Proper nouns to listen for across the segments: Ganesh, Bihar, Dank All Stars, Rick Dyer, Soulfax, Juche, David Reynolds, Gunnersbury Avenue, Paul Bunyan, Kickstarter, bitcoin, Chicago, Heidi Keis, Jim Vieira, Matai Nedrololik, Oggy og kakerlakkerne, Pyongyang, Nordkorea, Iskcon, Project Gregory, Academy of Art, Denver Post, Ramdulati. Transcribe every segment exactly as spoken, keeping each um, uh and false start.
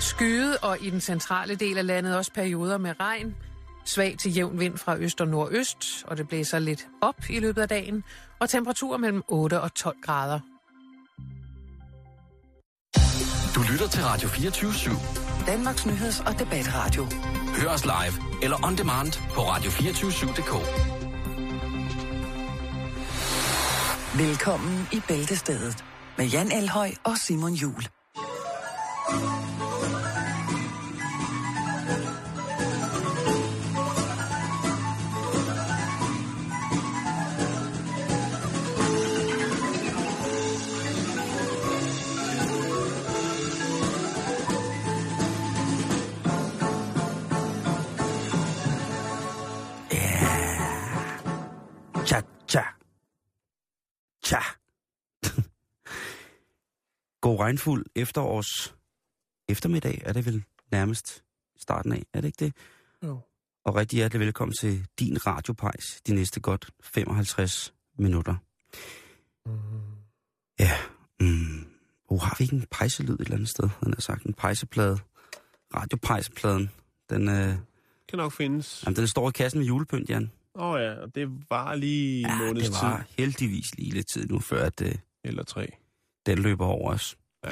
Skyet og i den centrale del af landet også perioder med regn. Svag til jævn vind fra øst og nordøst, og det blæser lidt op i løbet af dagen, og temperaturer mellem otte og tolv grader. Du lytter til Radio fireogtyve syv, Danmarks nyheds- og debatradio. Hør os live eller on demand på radio to fire syv punktum d k. Velkommen i Bæltestedet med Jan Elhøj og Simon Juhl. Tja. God regnfuld efterårs eftermiddag er det vel nærmest starten af, er det ikke det? Jo. Og rigtig hjertelig velkommen til din radiopejs de næste godt femoghalvtreds minutter. Mm. Ja. Mm. Oh, har vi ikke en pejselyd et eller andet sted? Den har sagt en pejseplade. Radiopejsepladen. Den øh... kan nok findes. Jamen, den står i kassen med julepynt, Jan. Åh oh ja, og det var lige en ja, måneds tid. det var tid. heldigvis lige lidt tid nu, før at, eller tre. Den løber over os. Ja.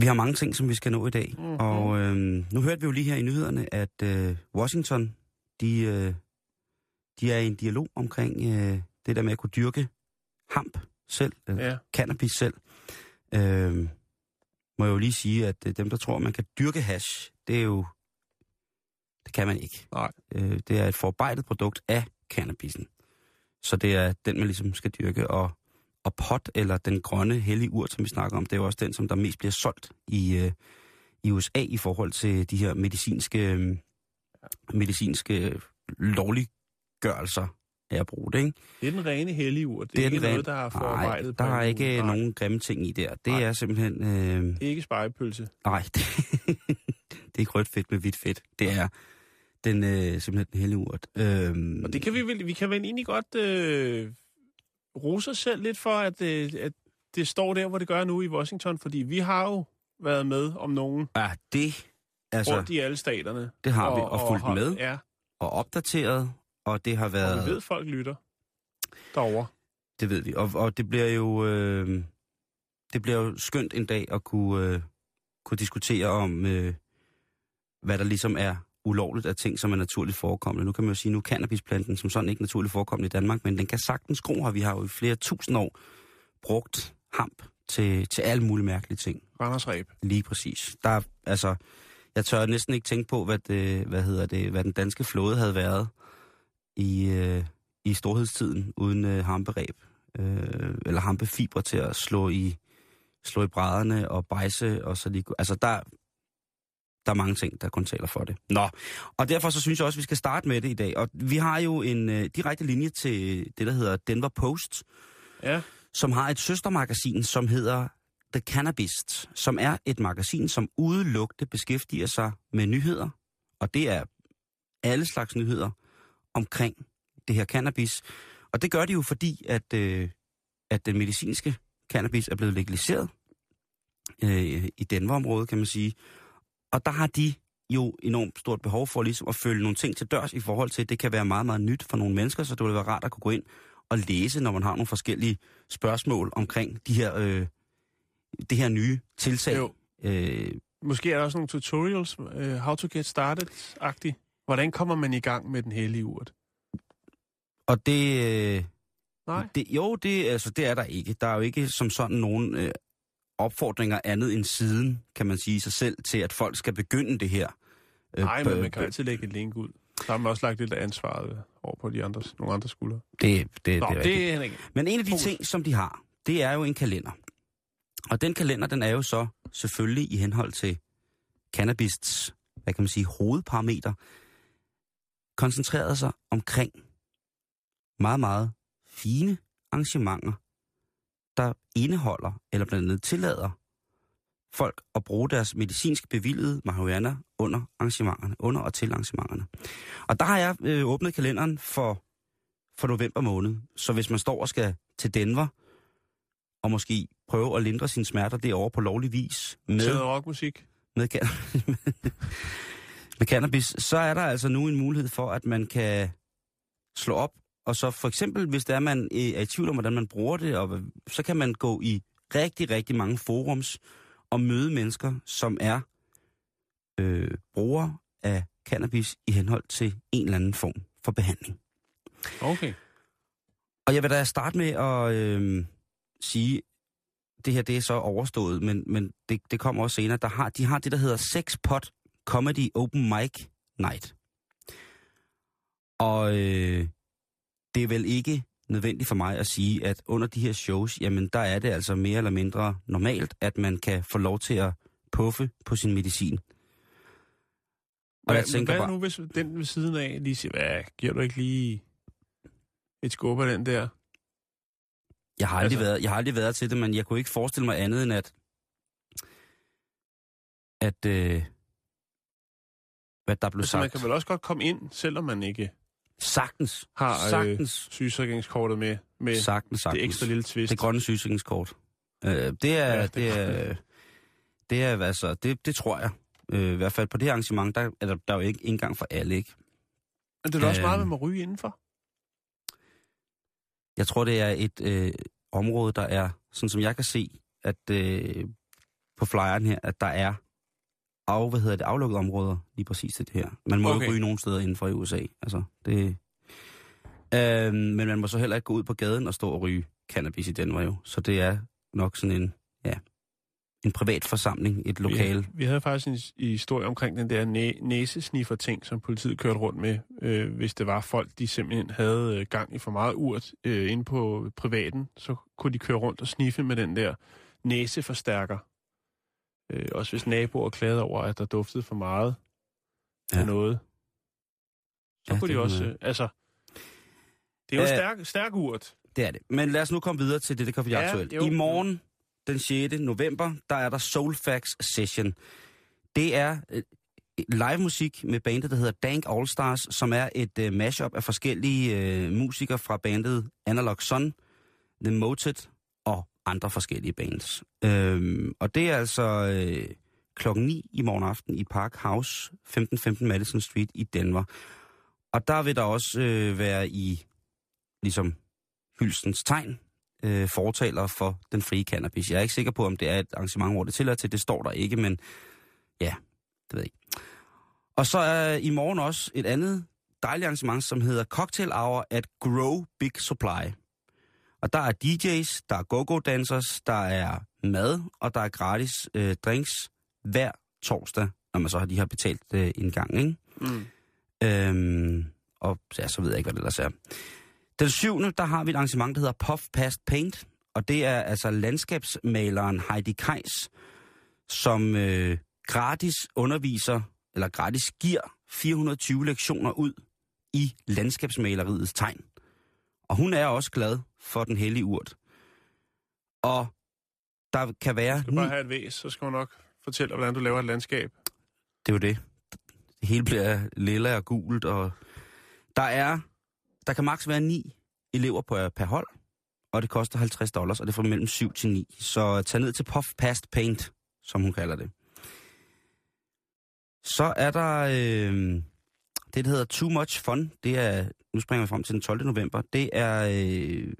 Vi har mange ting, som vi skal nå i dag. Mm-hmm. Og øh, nu hørte vi jo lige her i nyhederne, at øh, Washington, de, øh, de er i en dialog omkring øh, det der med at kunne dyrke hamp selv, eller ja. cannabis selv. Øh, må jeg jo lige sige, at øh, dem, der tror, man kan dyrke hash, det er jo... Det kan man ikke. Nej. Øh, det er et forarbejdet produkt af cannabisen. Så det er den, man ligesom skal dyrke. Og, og pot, eller den grønne hellige urt, som vi snakker om, det er jo også den, som der mest bliver solgt i, øh, i U S A i forhold til de her medicinske, øh, medicinske lovliggørelser af at bruge det, ikke? Det er den rene hellige urt. Det er, det er ikke noget, der har forarbejdet. Nej, der er ikke nej. nogen grimme ting i der. Det nej. er simpelthen... Øh... Det er ikke spejepølse. Nej, det... Det er ikke rødt fedt med hvidt fedt. Det er den øh, simpelthen den hellige urt. Øhm, og det kan vi vel, vi kan vel egentlig godt øh, rose os selv lidt for, at, øh, at det står der, hvor det gør nu i Washington, fordi vi har jo været med om nogen. Ja, det altså, rundt i alle staterne. Det har og, vi, og, og fulgt og, med, ja. og opdateret, og det har været... Og vi ved, folk lytter derovre. Det ved vi, og, og det bliver jo øh, det bliver jo skønt en dag at kunne, øh, kunne diskutere om... Øh, hvad der ligesom er ulovligt af ting, som er naturligt forekommende. Nu kan man jo sige, nu cannabisplanten som sådan ikke naturligt forekommende i Danmark, men den kan sagtens gro her. Vi har jo i flere tusind år brugt hamp til, til alle mulige mærkelige ting. Randersræb. Lige præcis. Der, altså, jeg tør næsten ikke tænke på, hvad, det, hvad, hedder det, hvad den danske flåde havde været i, øh, i storhedstiden uden øh, hamperæb. Øh, eller hampefibre til at slå i, slå i brædderne og bejse og så lige... Altså der... Der er mange ting, der kun taler for det. Nå, og derfor så synes jeg også, at vi skal starte med det i dag. Og vi har jo en øh, direkte linje til det, der hedder Denver Post, ja. som har et søstermagasin, som hedder The Cannabist, som er et magasin, som udelukkende beskæftiger sig med nyheder, og det er alle slags nyheder omkring det her cannabis. Og det gør det jo, fordi at, øh, at den medicinske cannabis er blevet legaliseret øh, i Denver-området, kan man sige. Og der har de jo enormt stort behov for ligesom at følge nogle ting til dørs i forhold til, at det kan være meget, meget nyt for nogle mennesker, så det ville være rart at kunne gå ind og læse, når man har nogle forskellige spørgsmål omkring de her, øh, det her nye tiltag. Jo. Øh, Måske er der også nogle tutorials, uh, how to get started-agtigt. Hvordan kommer man i gang med den hellige urt? Og det... Øh, Nej. Det, jo, det, altså, det er der ikke. Der er jo ikke som sådan nogen... Øh, opfordringer andet end siden, kan man sige sig selv, til at folk skal begynde det her. Nej, men man kan altid lægge et link ud. Så har man også lagt lidt af ansvaret over på de andres, nogle andre skuldre. Det, det, Nå, det er det er ikke. Men en af de ting, som de har, det er jo en kalender. Og den kalender, den er jo så selvfølgelig i henhold til cannabists, hvad kan man sige, hovedparameter, koncentreret sig omkring meget, meget fine arrangementer, der indeholder, eller blandt andet tillader folk at bruge deres medicinsk bevillede marihuana under arrangementerne, under og til arrangementerne. Og der har jeg øh, åbnet kalenderen for, for november måned, så hvis man står og skal til Denver, og måske prøve at lindre sine smerter derovre på lovlig vis, med, med, can- med cannabis, så er der altså nu en mulighed for, at man kan slå op, og så for eksempel, hvis der er, man er i tvivl om, hvordan man bruger det, og så kan man gå i rigtig, rigtig mange forums og møde mennesker, som er øh, brugere af cannabis i henhold til en eller anden form for behandling. Okay. Og jeg vil da starte med at øh, sige, det her det er så overstået, men, men det, det kommer også senere. Der har, de har det, der hedder Sexpot Comedy Open Mic Night. Og øh, det er vel ikke nødvendigt for mig at sige, at under de her shows, jamen der er det altså mere eller mindre normalt, at man kan få lov til at puffe på sin medicin. Og ja, men hvad bare, nu, hvis den ved siden af lige siger, hvad, giver du ikke lige et skub af den der? Jeg har, aldrig altså. været, jeg har aldrig været til det, men jeg kunne ikke forestille mig andet end at, at øh, hvad der blev altså, sagt. Man kan vel også godt komme ind, selvom man ikke sagtens har sagtens. Øh, sygesikringskortet med, med sagtens, sagtens. Det ekstra lille twist. Det grønne sygesikringskort. Øh, det er, ja, det, det er, det er, altså, det, det tror jeg. Øh, I hvert fald på det arrangement, der er der, der er jo ikke engang for alle, ikke? Men det er da øh, også meget, man må ryge indenfor. Jeg tror, det er et øh, område, der er, sådan som jeg kan se, at øh, på flyeren her, at der er af, hvad hedder det, aflukkede områder lige præcis til det her. Man må okay. jo ikke ryge nogen steder indenfor i U S A. Altså, det, øh, men man må så heller ikke gå ud på gaden og stå og ryge cannabis i Danmark jo. Så det er nok sådan en, ja, en privat forsamling, et lokale. Vi, vi havde faktisk en historie omkring den der næ- næsesniffer-ting, som politiet kørte rundt med, øh, hvis det var folk, de simpelthen havde gang i for meget urt øh, inde på privaten, så kunne de køre rundt og sniffe med den der næseforstærker. Øh, også hvis naboer klagede over, at der duftede for meget af ja. noget. Så ja, kunne de også... Øh, altså, det er jo øh, stærk, stærk urt. Det er det. Men lad os nu komme videre til det, der kan blive ja, aktuelt. Jo. I morgen... Den sjette november, der er der Soulfax Session. Det er live musik med bandet, der hedder Dank All Stars, som er et uh, mashup af forskellige uh, musikere fra bandet Analog Sun, The Motet og andre forskellige bands. Uh, og det er altså uh, klokken ni i morgen aften i Park House, femten femten Madison Street i Denver. Og der vil der også uh, være i ligesom hylsens tegn, fortaler for den frie cannabis. Jeg er ikke sikker på, om det er et arrangement, hvor det tillader til. Det står der ikke, men ja, det ved jeg ikke. Og så er i morgen også et andet dejligt arrangement, som hedder Cocktail Hour at Grow Big Supply. Og der er D J's, der er go-go-dancers, der er mad, og der er gratis øh, drinks hver torsdag, når man så har de her betalt øh, en gang, ikke? Mm. Øhm, og ja, så ved jeg ikke, hvad det ellers er. Den syvende, der har vi et arrangement, der hedder Puff Past Paint, og det er altså landskabsmaleren Heidi Keis, som øh, gratis underviser, eller gratis giver fire hundrede og tyve lektioner ud i landskabsmaleriets tegn. Og hun er også glad for den hellige urt. Og der kan være... Du skal bare have et væs, så skal hun nok fortælle, hvordan du laver et landskab. Det er jo det. Det hele bliver lilla og gult, og der er... Der kan maks være ni elever på, per hold, og det koster halvtreds dollars, og det er fra mellem syv til ni. Så tag ned til Puff Past Paint, som hun kalder det. Så er der øh, det, der hedder Too Much Fun. Det er, nu springer vi frem til den tolvte november. Det er øh,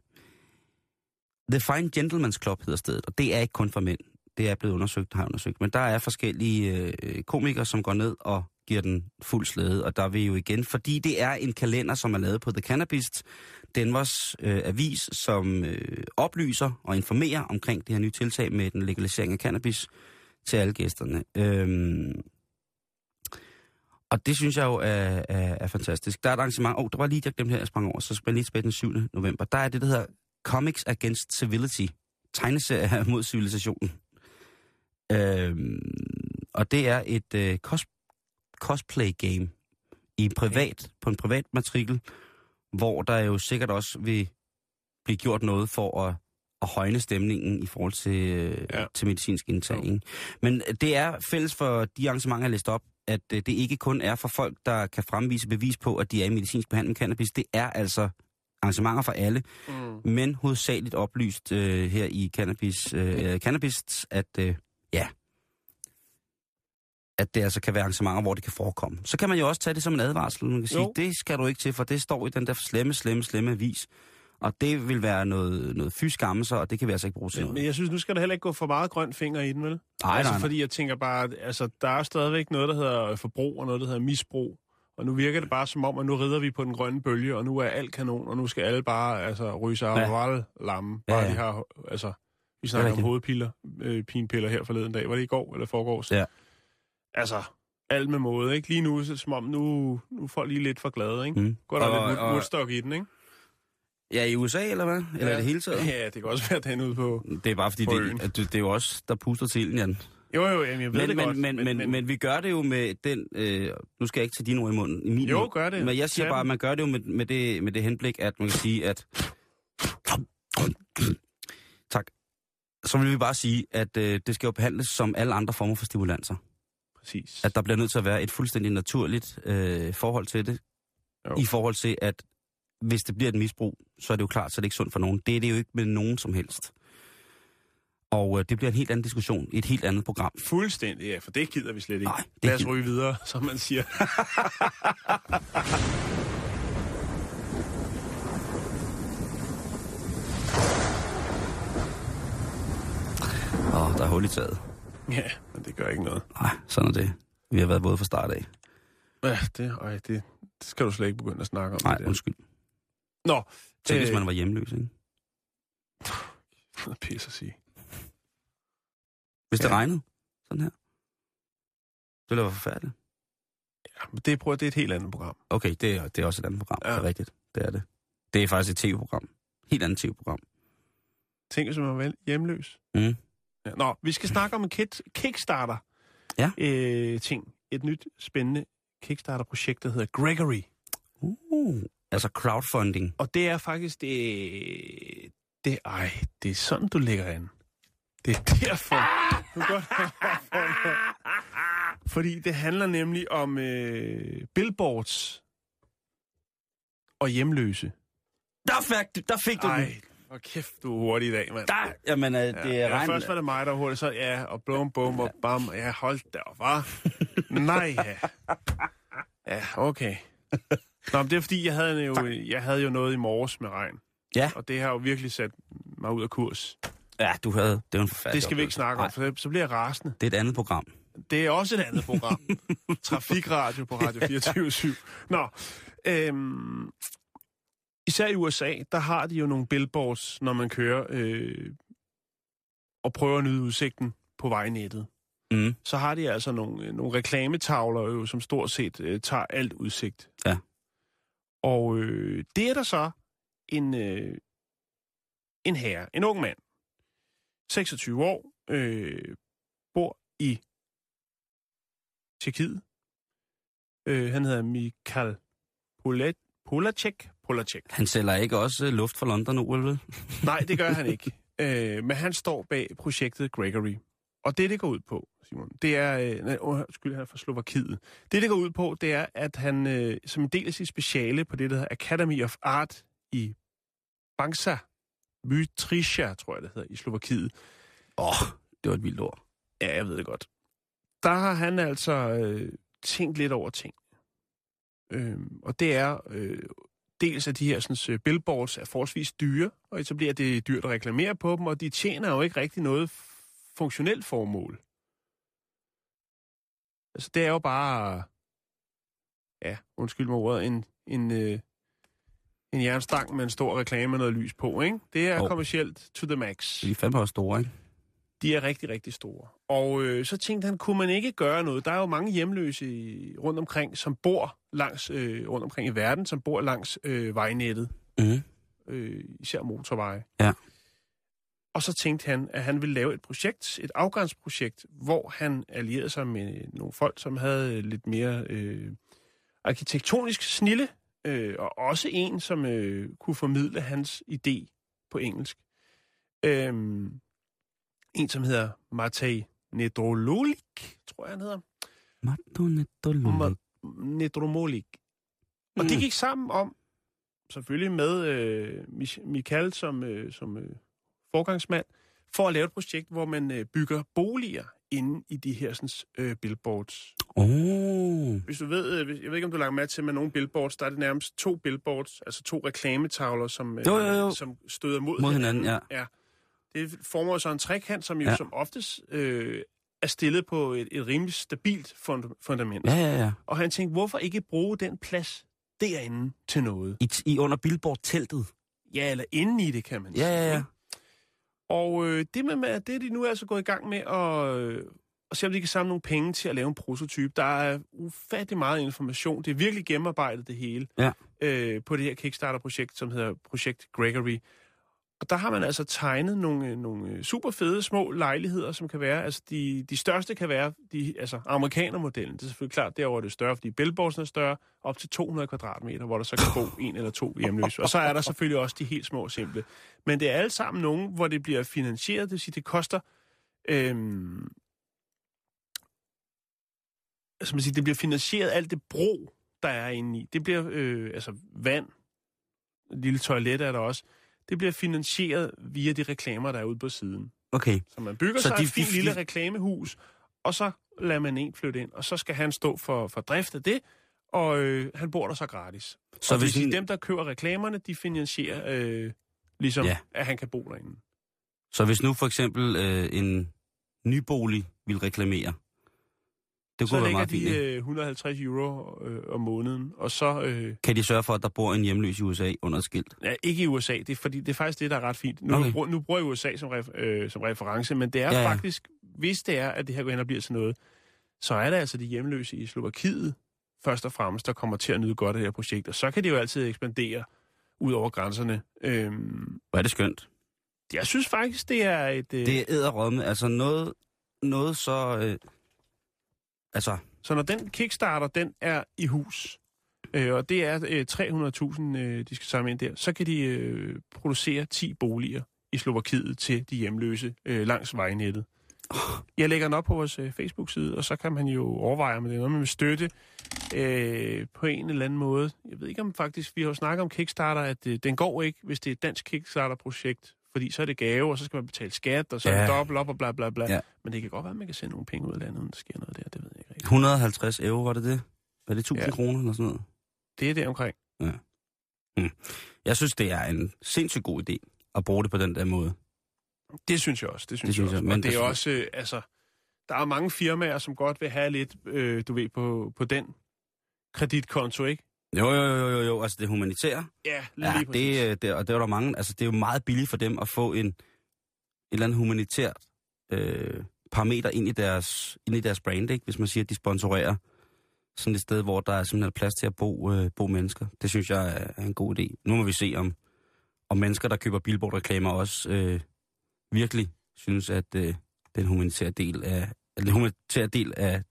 The Fine Gentleman's Club hedder stedet, og det er ikke kun for mænd. Det er blevet undersøgt, har undersøgt. Men der er forskellige øh, komikere, som går ned og giver den fuld slæde, og der vil jo igen, fordi det er en kalender, som er lavet på The Cannabist, Denvers øh, avis, som øh, oplyser og informerer omkring det her nye tiltag med den legalisering af cannabis til alle gæsterne. Øhm, og det synes jeg jo er, er, er fantastisk. Der er et arrangement, åh, oh, der var lige, jeg glemte her, jeg sprang over, så skal jeg lige tilbage den syvende november. Der er det, der hedder Comics Against Civility, tegneserie mod civilisationen. Øhm, og det er et øh, kos cosplay game i privat, på en privat matrikel, hvor der jo sikkert også vil blive gjort noget for at, at højne stemningen i forhold til, ja. til medicinsk indtagning. Men det er fælles for de arrangementer, jeg læste op, at det ikke kun er for folk, der kan fremvise bevis på, at de er i medicinsk behandling cannabis. Det er altså arrangementer for alle, mm. men hovedsageligt oplyst øh, her i cannabis, øh, cannabis at øh, ja, at det altså kan være arrangementer, hvor det kan forekomme. Så kan man jo også tage det som en advarsel. Man kan sige, jo. Det skal du ikke til, for det står i den der slemme, slemme, slemme avis. Og det vil være noget, noget fyskammelser, og det kan vi altså ikke bruge til men, noget. Men jeg synes, nu skal der heller ikke gå for meget grøn finger i den, vel? Nej, altså, nej, nej. Fordi jeg tænker bare, altså der er stadigvæk noget, der hedder forbrug, og noget, der hedder misbrug. Og nu virker det bare som om, at nu rider vi på den grønne bølge, og nu er alt kanon, og nu skal alle bare altså, ryge sig af og lamme. Bare ja, ja. De har, altså, vi snakker om hovedpiller, øh, pinepiller her forleden dag. Var det i går eller foregårs? Ja. Altså, alt med måde, ikke? Lige nu, så, som om nu, nu får lige lidt for glade, ikke? Mm. Går der og, lidt mudstok i den, ikke? Ja, i U S A, eller hvad? Eller ja. Det hele taget? Ja, det kan også være den ude på det er bare, fordi det, det er jo os, der puster til ilden, Jan. Jo, jo, jamen, jeg ved men, det men, godt. Men, men, men, men, men vi gør det jo med den... Øh, nu skal jeg ikke tage dine ord i munden. I min jo, gør det. Men jeg siger bare, at man gør det jo med, med, det, med det henblik, at man kan sige, at... Tak. Så vil vi bare sige, at øh, det skal jo behandles som alle andre former for stimulanser. Præcis. At der bliver nødt til at være et fuldstændig naturligt øh, forhold til det. Jo. I forhold til, at hvis det bliver et misbrug, så er det jo klart, så er det ikke sundt for nogen. Det er det jo ikke med nogen som helst. Og øh, det bliver en helt anden diskussion i et helt andet program. Fuldstændig, ja, for det gider vi slet ikke. Nej, lad os ryge videre, som man siger. Åh, oh, der er hul i taget. Ja, men det gør ikke noget. Nej, sådan er det. Vi har været både fra start af. Ja, det, øj, det, det skal du slet ikke begynde at snakke om. Nej, det undskyld. Nå. Tænk, øh... hvis man var hjemløs, ikke? Pisse at sige. Hvis ja. Det regnede, sådan her. Det ville være forfærdeligt. Ja, men det, prøv, det er et helt andet program. Okay, det er, det er også et andet program. Ja. Det er rigtigt. Det er det. Det er faktisk et tv-program. Helt andet tv-program. Tænk, hvis man var hjemløs. Mm. Ja. Nå, vi skal snakke om en kit- Kickstarter-ting. Ja. Et nyt, spændende Kickstarter-projekt, der hedder Gregory. Uh, altså crowdfunding. Og det er faktisk det... Det, ej, det er sådan, du ligger an. Det er derfor. Du kan godt have, fordi det handler nemlig om øh, billboards og hjemløse. Der fik, der fik du den. Ej, hvor kæft, du er hurtig i dag, mand. Der, jamen, øh, det er ja, regnet. Først var det mig, der var hurtigt, så ja, og blom, bum, og bam. Ja, hold da op, hva? Nej, ja. Ja, okay. Nå, men det er fordi, jeg havde jo, jeg havde jo noget i morges med regn. Ja. Og det har jo virkelig sat mig ud af kurs. Ja, du havde... Det var en forfærdelig... Det skal vi ikke snakke nej. Om, for så bliver jeg rasende. Det er et andet program. Det er også et andet program. Trafikradio på Radio fireogtyve syv. Nå. Øhm, især i U S A, der har de jo nogle billboards, når man kører øh, og prøver at nyde udsigten på vejnettet. Mm. Så har de altså nogle, nogle reklametavler, jo, som stort set øh, tager alt udsigt. Ja. Og øh, det er der så... En, øh, en herre, en ung mand, seksogtyve år, øh, bor i Tjekkiet. Øh, han hedder Mikal Polacek. Polacek. Han sælger ikke også luft fra London, vel? Nej, det gør han ikke. Øh, men han står bag projektet Gregory. Og det, det går ud på, Simon, det er... Øh, undskyld, han er fra Slovakiet. Det, det går ud på, det er, at han øh, som en del af sit speciale på det, der hedder Academy of Art i Bangsa, Mytricia, tror jeg, det hedder, i Slovakiet. Åh, oh, det var et vildt ord. Ja, jeg ved det godt. Der har han altså øh, tænkt lidt over ting. Øh, og det er øh, dels at de her sådan, billboards er forholdsvis dyre, og etablerer det dyrt at reklamere på dem, og de tjener jo ikke rigtig noget funktionelt formål. Altså, det er jo bare, ja, undskyld mig ordet, en... en øh, En jernstang med en stor reklame med noget lys på, ikke? Det er oh. kommercielt to the max. De er fandme også store, ikke? De er rigtig, rigtig store. Og øh, så tænkte han, kunne man ikke gøre noget? Der er jo mange hjemløse i, rundt omkring, som bor langs, øh, rundt omkring i verden, som bor langs øh, vejnettet. Mm. Øh, især motorveje. Ja. Og så tænkte han, at han ville lave et projekt, et afgrænsprojekt, hvor han allierede sig med nogle folk, som havde lidt mere øh, arkitektonisk snille, Øh, og også en, som øh, kunne formidle hans idé på engelsk. Øh, en, som hedder Matai Nedrololik, tror jeg, han hedder. Matai Nedrololik. Mm. Og de gik sammen om, selvfølgelig med øh, Mikal som, øh, som øh, forgangsmand, for at lave et projekt, hvor man øh, bygger boliger inde i de her sådan, øh, billboards. Oh. Hvis du ved, jeg ved ikke, om du har lagt mærke til, med nogle billboards, der er det nærmest to billboards, altså to reklametavler, som, øh, jo, jo, jo. som støder mod, mod hinanden. hinanden ja. Ja. Det former så en trekant, som jo ja. som oftest øh, er stillet på et, et rimelig stabilt fund- fundament. Ja, ja, ja. Og han tænkte, hvorfor ikke bruge den plads derinde til noget? I, i under billboard-teltet? Ja, eller inde i det, kan man ja, sige. Ja, ja, ja. Og øh, det med, at det, de nu er altså gået i gang med at, øh, at se, om de kan samle nogle penge til at lave en prototype. Der er ufattelig meget information. Det er virkelig gennemarbejdet det hele ja. øh, på det her Kickstarter-projekt, som hedder Project Gregory. Og der har man altså tegnet nogle, nogle super fede små lejligheder, som kan være, altså de, de største kan være, de, altså amerikanermodellen, det er selvfølgelig klart, derover det er større, fordi bælteborsene er større, op til to hundrede kvadratmeter, hvor der så kan bo en eller to hjemløse. Og så er der selvfølgelig også de helt små simple. Men det er alle sammen nogle, hvor det bliver finansieret, det vil sige, det koster, øhm, altså man siger, det bliver finansieret alt det bro, der er inde i. Det bliver, øh, altså vand, lille toilet er der også. Det bliver finansieret via de reklamer, der er ude på siden. Okay. Så man bygger så sig de, et fint de, lille reklamehus, og så lader man en flytte ind, og så skal han stå for, for drift af det, og øh, han bor der så gratis. Så og hvis de, dem, der køber reklamerne, de finansierer øh, ligesom, ja. at han kan bo derinde. Så hvis nu for eksempel øh, en nybolig vil reklamere, det kunne så være meget fint. Så lægger de øh, hundrede og halvtreds euro øh, om måneden, og så... Øh, kan de sørge for, at der bor en hjemløs i U S A under et skilt? Ja, ikke i U S A, det er, fordi det er faktisk det, der er ret fint. Nu, okay. nu bruger jeg U S A som, ref, øh, som reference, men det er ja, faktisk, ja. hvis det er, at det her går hen og bliver til noget, så er det altså de hjemløse i Slovakiet, først og fremmest, der kommer til at nyde godt af det her projekt, og så kan det jo altid ekspandere ud over grænserne. Øhm, Hvor er det skønt? Jeg synes faktisk, det er et... Øh, det er edderrømme, altså noget, noget så... Øh, Altså. Så når den Kickstarter, den er i hus, øh, og det er øh, tre hundrede tusind, øh, de skal samle ind der, så kan de øh, producere ti boliger i Slovakiet til de hjemløse øh, langs vejnettet. Oh. Jeg lægger den op på vores øh, Facebook-side, og så kan man jo overveje, om det er noget, man vil støtte øh, på en eller anden måde. Jeg ved ikke, om faktisk, vi har jo snakket om Kickstarter, at øh, den går ikke, hvis det er et dansk Kickstarter-projekt. Fordi så er det gave, og så skal man betale skat, og så ja. er det dobbelt op og bla bla bla. Ja. Men det kan godt være, at man kan sende nogle penge ud af landet, uden der sker noget der, det ved jeg ikke rigtigt. hundrede og halvtreds euro, var det det? Var det tusind ja. kroner eller sådan noget? Det er det omkring. Ja. Mm. Jeg synes, det er en sindssygt god idé at bruge det på den der måde. Det synes jeg også, det synes, det synes jeg også. Men og det er også, øh, altså, der er mange firmaer, som godt vil have lidt, øh, du ved, på, på den kreditkonto, ikke? Jo, jo, jo, jo, jo, altså det humanitære. Ja, lige ja, præcis. Det, det, og det er der mange, altså det er jo meget billigt for dem at få en, et eller andet humanitært øh, parameter ind i deres, ind i deres brand, ikke? Hvis man siger, at de sponsorerer sådan et sted, hvor der er simpelthen plads til at bo, øh, bo mennesker. Det synes jeg er en god idé. Nu må vi se, om, om mennesker, der køber billboard-reklamer også øh, virkelig synes, at øh, den humanitære del af, den humanitære del af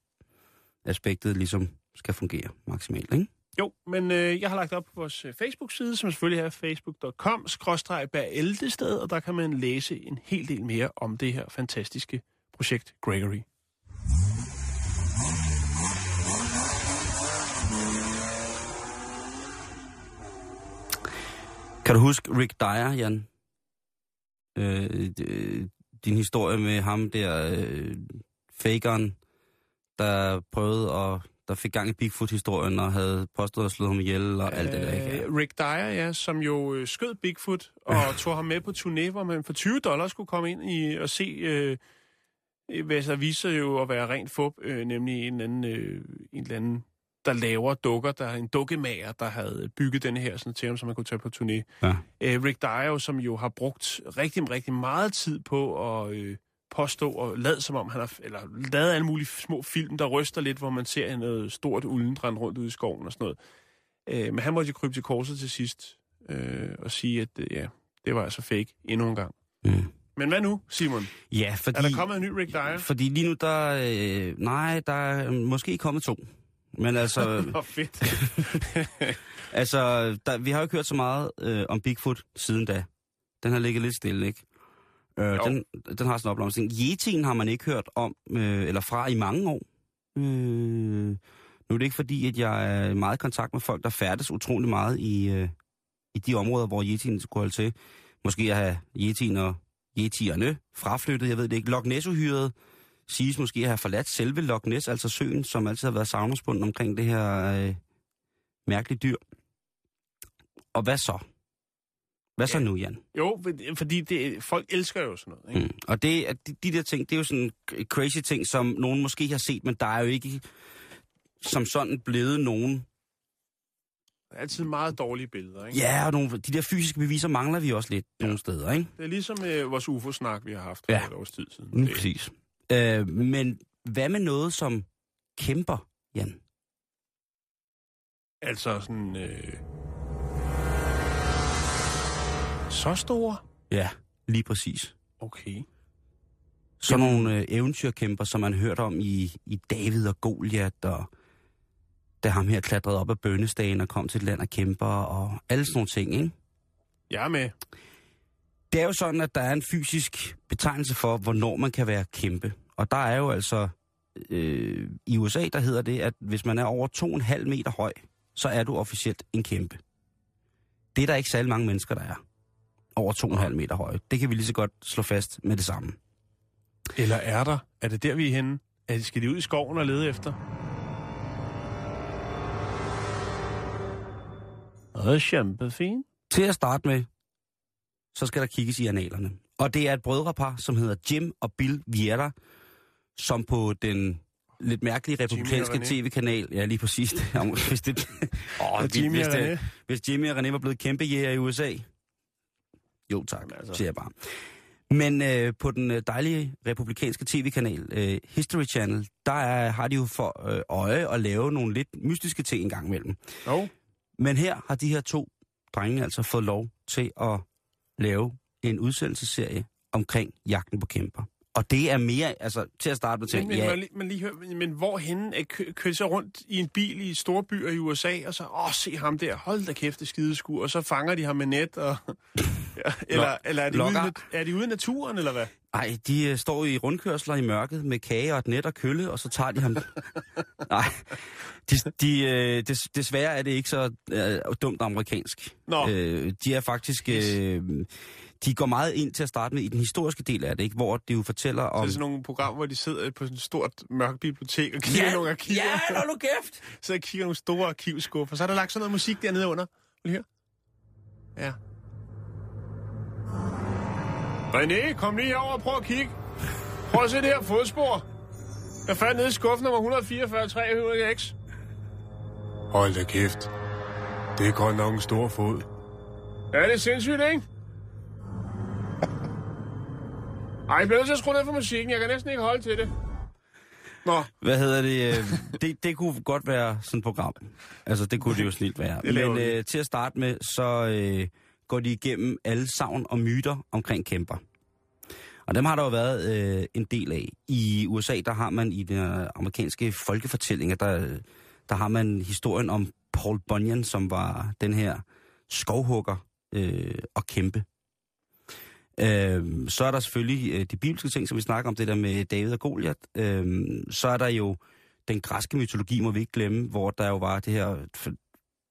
aspektet ligesom skal fungere maksimalt, ikke? Jo, men øh, jeg har lagt op på vores Facebook-side, som selvfølgelig er facebook punktum com skråstreg bæltestedet, og der kan man læse en hel del mere om det her fantastiske projekt Gregory. Kan du huske Rick Dyer, Jan? Øh, din historie med ham der, øh, fakeren, der prøvede at... der fik gang i Bigfoot-historien og havde påstået at slå ham ihjel og alt det der, ikke? Uh, Rick Dyer, ja, som jo skød Bigfoot og tog ham med på turné, hvor man for tyve dollars skulle komme ind i og se, uh, hvad der viser jo at være rent fup, uh, nemlig en eller, anden, uh, en eller anden, der laver dukker, der er en dukkemager, der havde bygget den her sådan, til ham, som man kunne tage på turné. Ja. Uh, Rick Dyer, som jo har brugt rigtig, rigtig meget tid på at... Uh, påstå og lad som om han har, eller lad alle mulige små film, der ryster lidt, hvor man ser noget stort uldendrende rundt ude i skoven og sådan noget. Øh, men han måtte jo krybe til korset til sidst øh, og sige, at ja, det var altså fake endnu en gang. Mm. Men hvad nu, Simon? Ja, fordi... Er der kommet en ny Rick Dyer? Fordi lige nu, der... Øh, nej, der er måske kommet to. Men altså... Nå, fedt. altså, der, vi har jo ikke hørt så meget øh, om Bigfoot siden da. Den har ligget lidt stille, ikke? Øh, den, den har sådan en opblomstring. Yetien har man ikke hørt om, øh, eller fra i mange år. Øh, nu er det ikke fordi, at jeg er meget i kontakt med folk, der færdes utrolig meget i, øh, i de områder, hvor yetien skulle holde til. Måske at have yetien og yetierne fraflyttet, jeg ved det ikke. Loch Ness-uhyret siges måske at have forladt selve Loch Ness, altså søen, som altid har været savnersbunden omkring det her øh, mærkelige dyr. Og hvad så? Hvad så nu, Jan? Jo, fordi det, folk elsker jo sådan noget. Ikke? Mm. Og det, de, de der ting, det er jo sådan crazy ting, som nogen måske har set, men der er jo ikke som sådan blevet nogen... Der er altid meget dårlige billeder, ikke? Ja, og nogle, de der fysiske beviser mangler vi også lidt ja. Nogle steder, ikke? Det er ligesom øh, vores U F O-snak, vi har haft for ja. et års tid siden. Ja, præcis. Øh, men hvad med noget, som kæmper, Jan? Altså sådan... Øh... Så store? Ja, lige præcis. Okay. Så nogle øh, eventyrkæmper, som man hørte om i, i David og Goliat, og da ham her klatrede op ad bønnestagen og kom til et land og kæmper, og alle sådan nogle ting, ikke? Jeg er med. Det er jo sådan, at der er en fysisk betegnelse for, hvornår man kan være kæmpe. Og der er jo altså, øh, i U S A, der hedder det, at hvis man er over to komma fem meter høj, så er du officielt en kæmpe. Det er der ikke særlig mange mennesker, der er over to komma fem meter høje. Det kan vi lige så godt slå fast med det samme. Eller er der? Er det der, vi er henne? Er det, skal de ud i skoven og lede efter? Det er kæmpefint. Til at starte med, så skal der kigges i analerne. Og det er et brødrepar, som hedder Jim og Bill Vieira, som på den lidt mærkelige republikanske tv-kanal... Ja, lige præcis. Hvis, det... oh, det, Jimmy hvis, det... hvis Jimmy og René var blevet kæmpejæger i U S A... Jo tak, altså. Siger jeg bare. Men øh, på den dejlige republikanske tv-kanal øh, History Channel, der er, har de jo for øh, øje at lave nogle lidt mystiske ting en gang imellem. Oh. Men her har de her to drenge altså fået lov til at lave en udsendelsesserie omkring jagten på kæmper. Og det er mere, altså til at starte med ting, men, ja. Men, lige hør, men hvorhenne kører kø sig rundt i en bil i store byer i U S A, og så, åh, se ham der, hold da kæft, det skideskur, og så fanger de ham med net, og... Ja, eller eller er, de ude, er de ude i naturen, eller hvad? Nej, de uh, står i rundkørsler i mørket med kage og et net og kølle, og så tager de ham... Nej, de, de, uh, des, desværre er det ikke så uh, dumt amerikansk. Nå. Uh, de er faktisk... Uh, de går meget ind til at starte med i den historiske del af det, ikke? Hvor de jo fortæller om... Så er det sådan nogle program, hvor de sidder på sådan et stort mørkt bibliotek og kigger ja, nogle arkiver. Ja, når du kæft! Så jeg kigger nogle store arkivskuffer, så er der lagt sådan noget musik dernede under. Vil I høre? Ja. René, kom lige herover og prøv at kigge. Prøv at se det her fodspor. Jeg fandt nede i skuffen nummer et fire fire tre hundrede X. Hold da kæft. Det er godt nok en stor fod. Ja, det er sindssygt, ikke? Ej, jeg bliver nødt til at skrue ned for musikken. Jeg kan næsten ikke holde til det. Nå. Hvad hedder det? det? Det kunne godt være sådan et program. Altså, det kunne det jo snilt være. Men øh, til at starte med, så... Øh, går de igennem alle sagn og myter omkring kæmper. Og dem har der jo været øh, en del af. I U S A, der har man i de amerikanske folkefortællinger, der, der har man historien om Paul Bunyan, som var den her skovhugger øh, og kæmpe. Øh, så er der selvfølgelig øh, de bibelske ting, som vi snakker om, det der med David og Goliat. Øh, så er der jo den græske mytologi, må vi ikke glemme, hvor der jo var det her...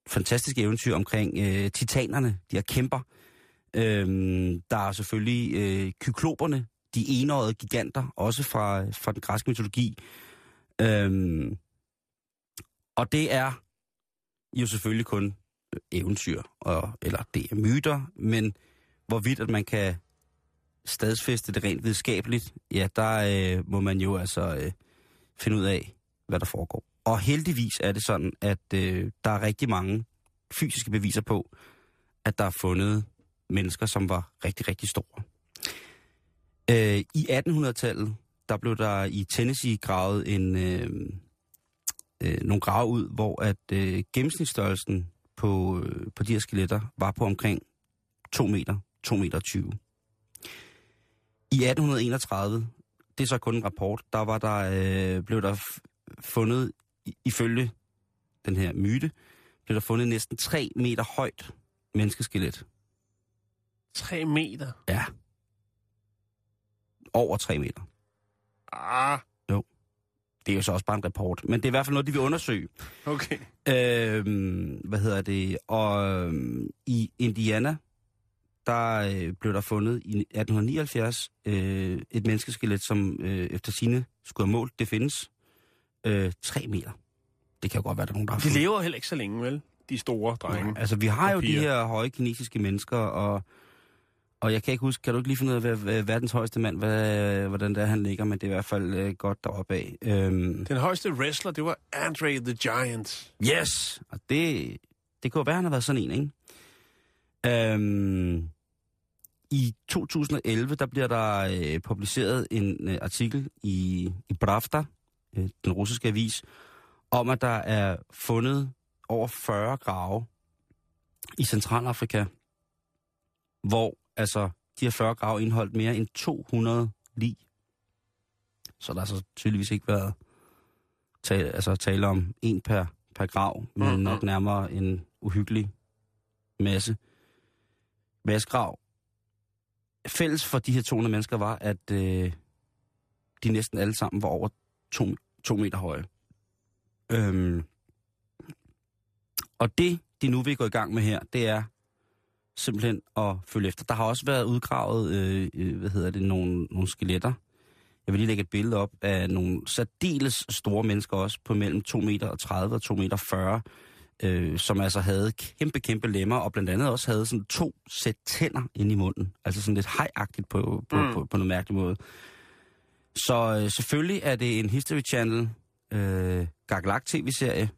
fantastiske eventyr omkring øh, titanerne, de her kæmper. Øhm, der er selvfølgelig øh, kykloperne, de enøjede giganter, også fra, fra den græske mytologi. Øhm, og det er jo selvfølgelig kun eventyr, og, eller det er myter, men hvorvidt at man kan stadsfeste det rent videnskabeligt, ja, der øh, må man jo altså øh, finde ud af, hvad der foregår. Og heldigvis er det sådan, at øh, der er rigtig mange fysiske beviser på, at der er fundet mennesker, som var rigtig, rigtig store. Øh, I attenhundredetallet, der blev der i Tennessee gravet en, øh, øh, nogle grave ud, hvor at øh, gennemsnitsstørrelsen på, øh, på de her skeletter var på omkring to meter, to meter tyve. I atten enogtredive, det er så kun en rapport, der, var der øh, blev der fundet... Ifølge den her myte, blev der fundet næsten tre meter højt menneskeskelet. tre meter? Ja. Over tre meter. Ah. Jo. Det er jo så også bare en rapport, men det er i hvert fald noget, de vil undersøge. Okay. Øhm, hvad hedder det? Og øhm, i Indiana, der øh, blev der fundet i atten nioghalvfjerds øh, et menneskeskelet, som øh, efter sine skulle have målt. Det findes øh, tre meter. Det kan godt være, der er nogen, der har fundet. De lever heller ikke så længe, vel? De store drenge. Ja, altså, vi har jo de her høje kinesiske mennesker, og, og jeg kan ikke huske, kan du ikke lige finde ud af, hvad, hvad verdens højeste mand, hvad, hvordan der han ligger, men det er i hvert fald øh, godt deroppe af. Øhm. Den højeste wrestler, det var Andre the Giant. Yes! Og det, det kunne være, han har været sådan en, ikke? Øhm, I to tusind og elleve, der bliver der øh, publiceret en øh, artikel i, i Pravda, øh, den russiske avis, om at der er fundet over fyrre grave i Centralafrika, hvor altså de her fyrre grave indeholdt mere end to hundrede lig. Så der har så tydeligvis ikke været tale, altså tale om en per, per grav, men mm-hmm. nok nærmere en uhyggelig masse. Massegrav. Fælles for de her to hundrede mennesker var, at øh, de næsten alle sammen var over to, to meter høje. Øhm, og det, de nu vil gå i gang med her, det er simpelthen at følge efter. Der har også været udgravet, øh, hvad hedder det, nogle, nogle skeletter. Jeg vil lige lægge et billede op af nogle særdeles store mennesker også, på mellem to meter tredive og to meter fyrre, øh, som altså havde kæmpe, kæmpe lemmer, og blandt andet også havde sådan to sæt tænder inde i munden. Altså sådan lidt hajagtigt på, på, mm. på, på noget mærkelig måde. Så øh, selvfølgelig er det en History Channel Øh, Gaglak tv-serie.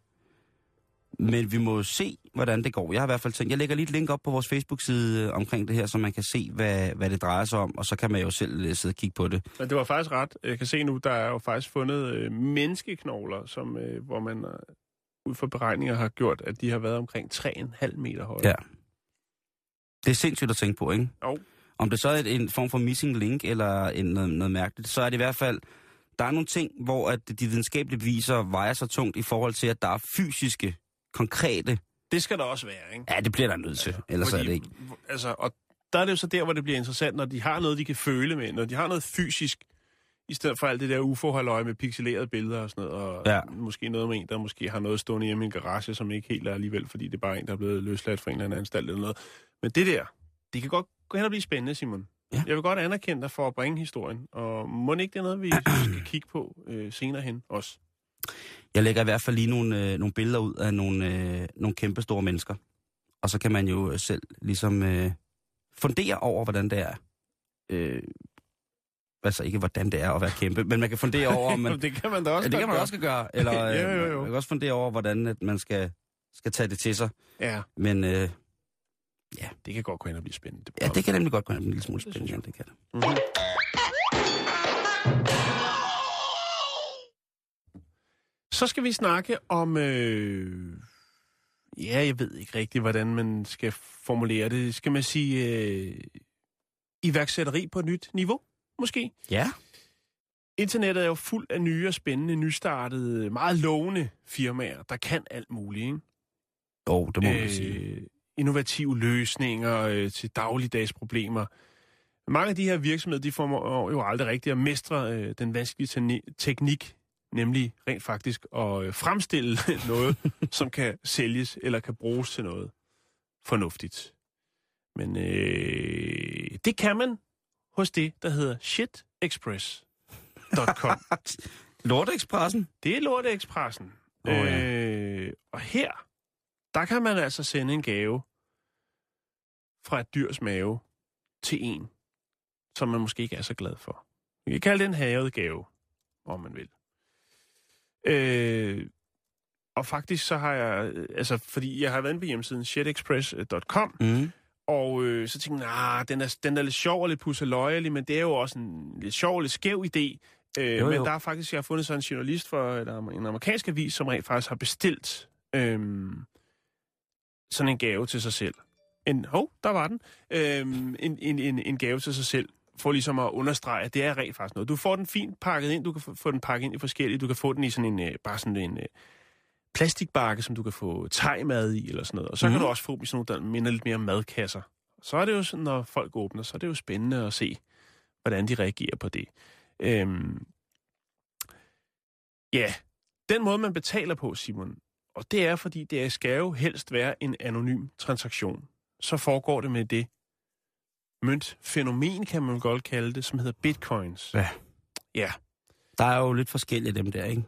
Men vi må se, hvordan det går. Jeg har i hvert fald tænkt, jeg lægger lige et link op på vores Facebook-side omkring det her, så man kan se, hvad, hvad det drejer sig om, og så kan man jo selv sidde og kigge på det. Men det var faktisk ret. Jeg kan se nu, der er jo faktisk fundet øh, menneskeknogler, som, øh, hvor man øh, ud fra beregninger har gjort, at de har været omkring tre komma fem meter høje. Ja. Det er sindssygt at tænke på, ikke? Jo. Om det så er en form for missing link, eller en, noget, noget mærkeligt, så er det i hvert fald. Der er nogle ting, hvor at de videnskabelige beviser vejer så tungt i forhold til, at der er fysiske, konkrete. Det skal der også være, ikke? Ja, det bliver der nødt til, altså, ellers fordi, er det ikke. Altså, og der er det jo så der, hvor det bliver interessant, når de har noget, de kan føle med, når de har noget fysisk, i stedet for alt det der U F O-halløj med pixelerede billeder og sådan noget, og ja. Måske noget med en, der måske har noget stående hjemme i en garage, som ikke helt er alligevel, fordi det er bare en, der er blevet løsladt fra en eller anden anstalt eller noget. Men det der, det kan godt gå hen og blive spændende, Simon. Ja. Jeg vil godt anerkende dig for at bringe historien, og må ikke det er noget, vi skal kigge på øh, senere hen også? Jeg lægger i hvert fald lige nogle, øh, nogle billeder ud af nogle, øh, nogle kæmpe store mennesker, og så kan man jo selv ligesom øh, fundere over, hvordan det er. Øh, altså ikke, hvordan det er at være kæmpe, men man kan fundere over, om man, det kan man da også, ja, det kan man også gøre, eller øh, ja, jo, jo. Man kan også fundere over, hvordan at man skal, skal tage det til sig. Ja. Men Øh, ja, det kan godt gå hen og blive spændende. Det ja, det kan nemlig godt gå hen og blive en lille smule spændende. Det, det kan det. Mm-hmm. Så skal vi snakke om Øh... ja, jeg ved ikke rigtigt, hvordan man skal formulere det. Skal man sige øh... iværksætteri på et nyt niveau, måske? Ja. Internettet er jo fuld af nye og spændende, nystartede, meget lovende firmaer, der kan alt muligt, ikke? Jo, det må man øh... sige. Innovative løsninger øh, til dagligdags problemer. Mange af de her virksomheder, de formår jo aldrig rigtigt at mestre øh, den vanskelige te- teknik, nemlig rent faktisk at øh, fremstille noget, som kan sælges eller kan bruges til noget fornuftigt. Men øh, det kan man hos det, der hedder Shitexpress punktum com. Lorteexpressen? Det er Lorteexpressen. Oh, ja. øh, og her der kan man altså sende en gave fra et dyrs mave til en, som man måske ikke er så glad for. Man kan kalde det en havet gave, om man vil. Øh, og faktisk så har jeg, altså fordi jeg har været inde på hjemmesiden shitexpress punktum com, mm. og øh, så tænkte jeg, nah, den er, den er lidt sjov og lidt pusseløjelig, men det er jo også en lidt sjov og lidt skæv idé. Øh, jo, jo. Men der er faktisk, jeg har fundet sådan en journalist fra en amerikansk avis, som rent faktisk har bestilt Øhm, sådan en gave til sig selv. En, hov, oh, der var den. Øhm, en, en, en, en gave til sig selv, for ligesom at understrege, at det er rent faktisk noget. Du får den fint pakket ind, du kan få den pakket ind i forskellige, du kan få den i sådan en, bare sådan en øh, plastikbakke, som du kan få tegmad i, eller sådan noget. Og så mm. kan du også få dem i sådan noget, der minder lidt mere madkasser. Så er det jo sådan, når folk åbner, så er det jo spændende at se, hvordan de reagerer på det. Øhm, ja, den måde, man betaler på, Simon, og det er, fordi det skal jo helst være en anonym transaktion. Så foregår det med det møntfænomen, kan man godt kalde det, som hedder bitcoins. Ja. Ja. Der er jo lidt forskellige dem der, ikke?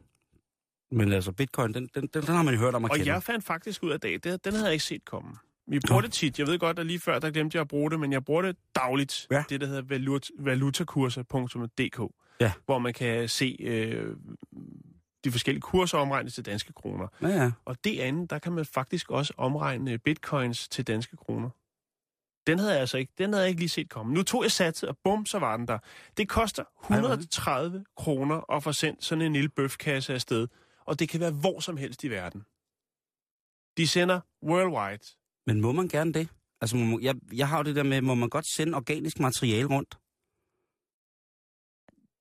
Men altså, bitcoin, den, den, den har man jo hørt om at kende. Og jeg fandt faktisk ud af det. Den havde jeg ikke set komme. Vi bruger det tit. Jeg ved godt, at lige før, der glemte jeg at bruge det, men jeg bruger det dagligt. Ja. Det, der hedder valut, valutakurser punktum d k, ja. Hvor man kan se øh, de forskellige kurser omregnes til danske kroner. Ja, ja. Og det andet, der kan man faktisk også omregne bitcoins til danske kroner. Den havde jeg altså ikke, den havde jeg ikke lige set komme. Nu tog jeg satset, og bum, så var den der. Det koster et hundrede og tredive kroner at få sendt sådan en lille bøfkasse afsted. Og det kan være hvor som helst i verden. De sender worldwide. Men må man gerne det? Altså, må, jeg, jeg har jo det der med, må man godt sende organisk materiale rundt?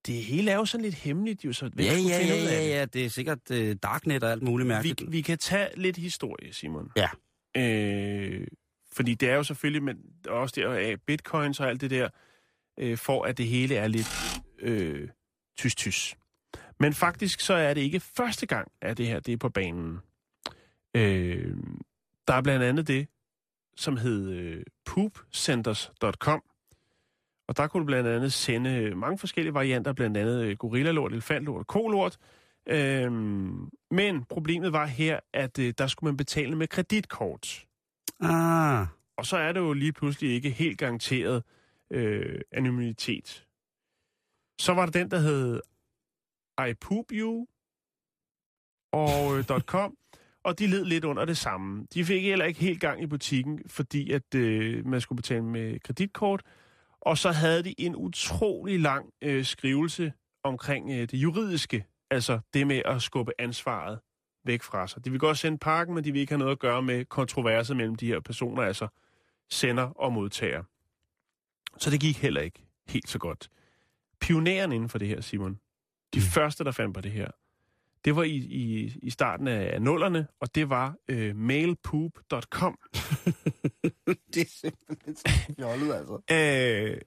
Det hele er jo sådan lidt hemmeligt, jo. Så ja, ja, ja, ja, ja, det er sikkert uh, darknet og alt muligt mærkeligt. Vi, vi kan tage lidt historie, Simon. Ja. Øh, fordi det er jo selvfølgelig, men også der af bitcoins og alt det der, øh, for at det hele er lidt øh, tys-tys. Men faktisk så er det ikke første gang, at det her det er på banen. Øh, der er blandt andet det, som hed øh, poop centers punktum com. Og der kunne du blandt andet sende mange forskellige varianter, blandt andet gorillalort, elefantlort og kolort. Øh, men problemet var her, at øh, der skulle man betale med kreditkort. Ah. Og så er det jo lige pludselig ikke helt garanteret øh, anonymitet. Så var der den, der hed i poop you punktum com, og de led lidt under det samme. De fik heller ikke helt gang i butikken, fordi at øh, man skulle betale med kreditkort, og så havde de en utrolig lang øh, skrivelse omkring øh, det juridiske, altså det med at skubbe ansvaret væk fra sig. De vil godt sende pakken, men de vil ikke have noget at gøre med kontroverser mellem de her personer, altså sender og modtager. Så det gik heller ikke helt så godt. Pioneren inden for det her, Simon, de første, der fandt på det her, det var i, i, i starten af nullerne, og det var øh, mail poop punktum com. Det er simpelthen så fjollet, altså. Æh,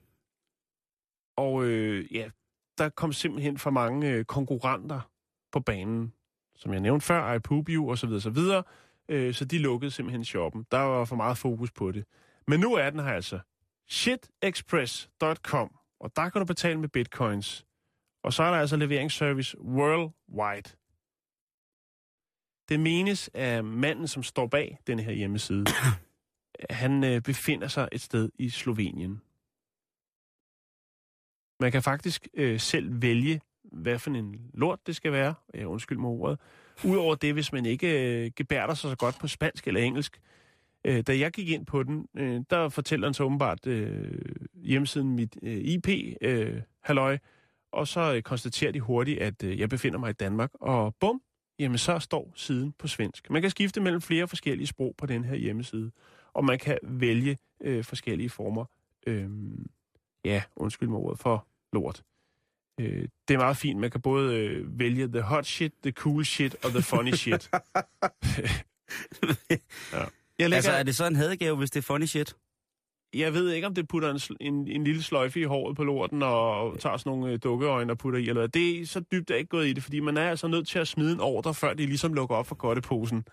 og øh, ja, der kom simpelthen for mange øh, konkurrenter på banen, som jeg nævnte før, iPoopU og så videre, så videre, øh, så de lukkede simpelthen shoppen. Der var for meget fokus på det. Men nu er den her altså shit express punktum com, og der kan du betale med bitcoins. Og så er der altså leveringsservice worldwide. Det menes af manden, som står bag den her hjemmeside. Han øh, befinder sig et sted i Slovenien. Man kan faktisk øh, selv vælge, hvad for en lort det skal være. Øh, undskyld mig ordet. Udover det, hvis man ikke øh, gebærder sig så godt på spansk eller engelsk. Øh, da jeg gik ind på den, øh, der fortæller han så åbenbart øh, hjemmesiden mit øh, I P-halløj. Øh, Og så konstaterer de hurtigt, at jeg befinder mig i Danmark. Og bum, jamen så står siden på svensk. Man kan skifte mellem flere forskellige sprog på den her hjemmeside. Og man kan vælge øh, forskellige former. Øh, ja, undskyld mig ordet for lort. Øh, det er meget fint. Man kan både øh, vælge the hot shit, the cool shit og the funny shit. Ja. Jeg lægger... Altså er det så en hadegave, hvis det er funny shit? Jeg ved ikke, om det putter en, en, en lille sløjfe i håret på lorten, og tager sådan nogle dukkeøjne og putter i, eller det er så dybt, jeg ikke gået i det, fordi man er altså nødt til at smide en ordre, før de ligesom lukker op for godteposen,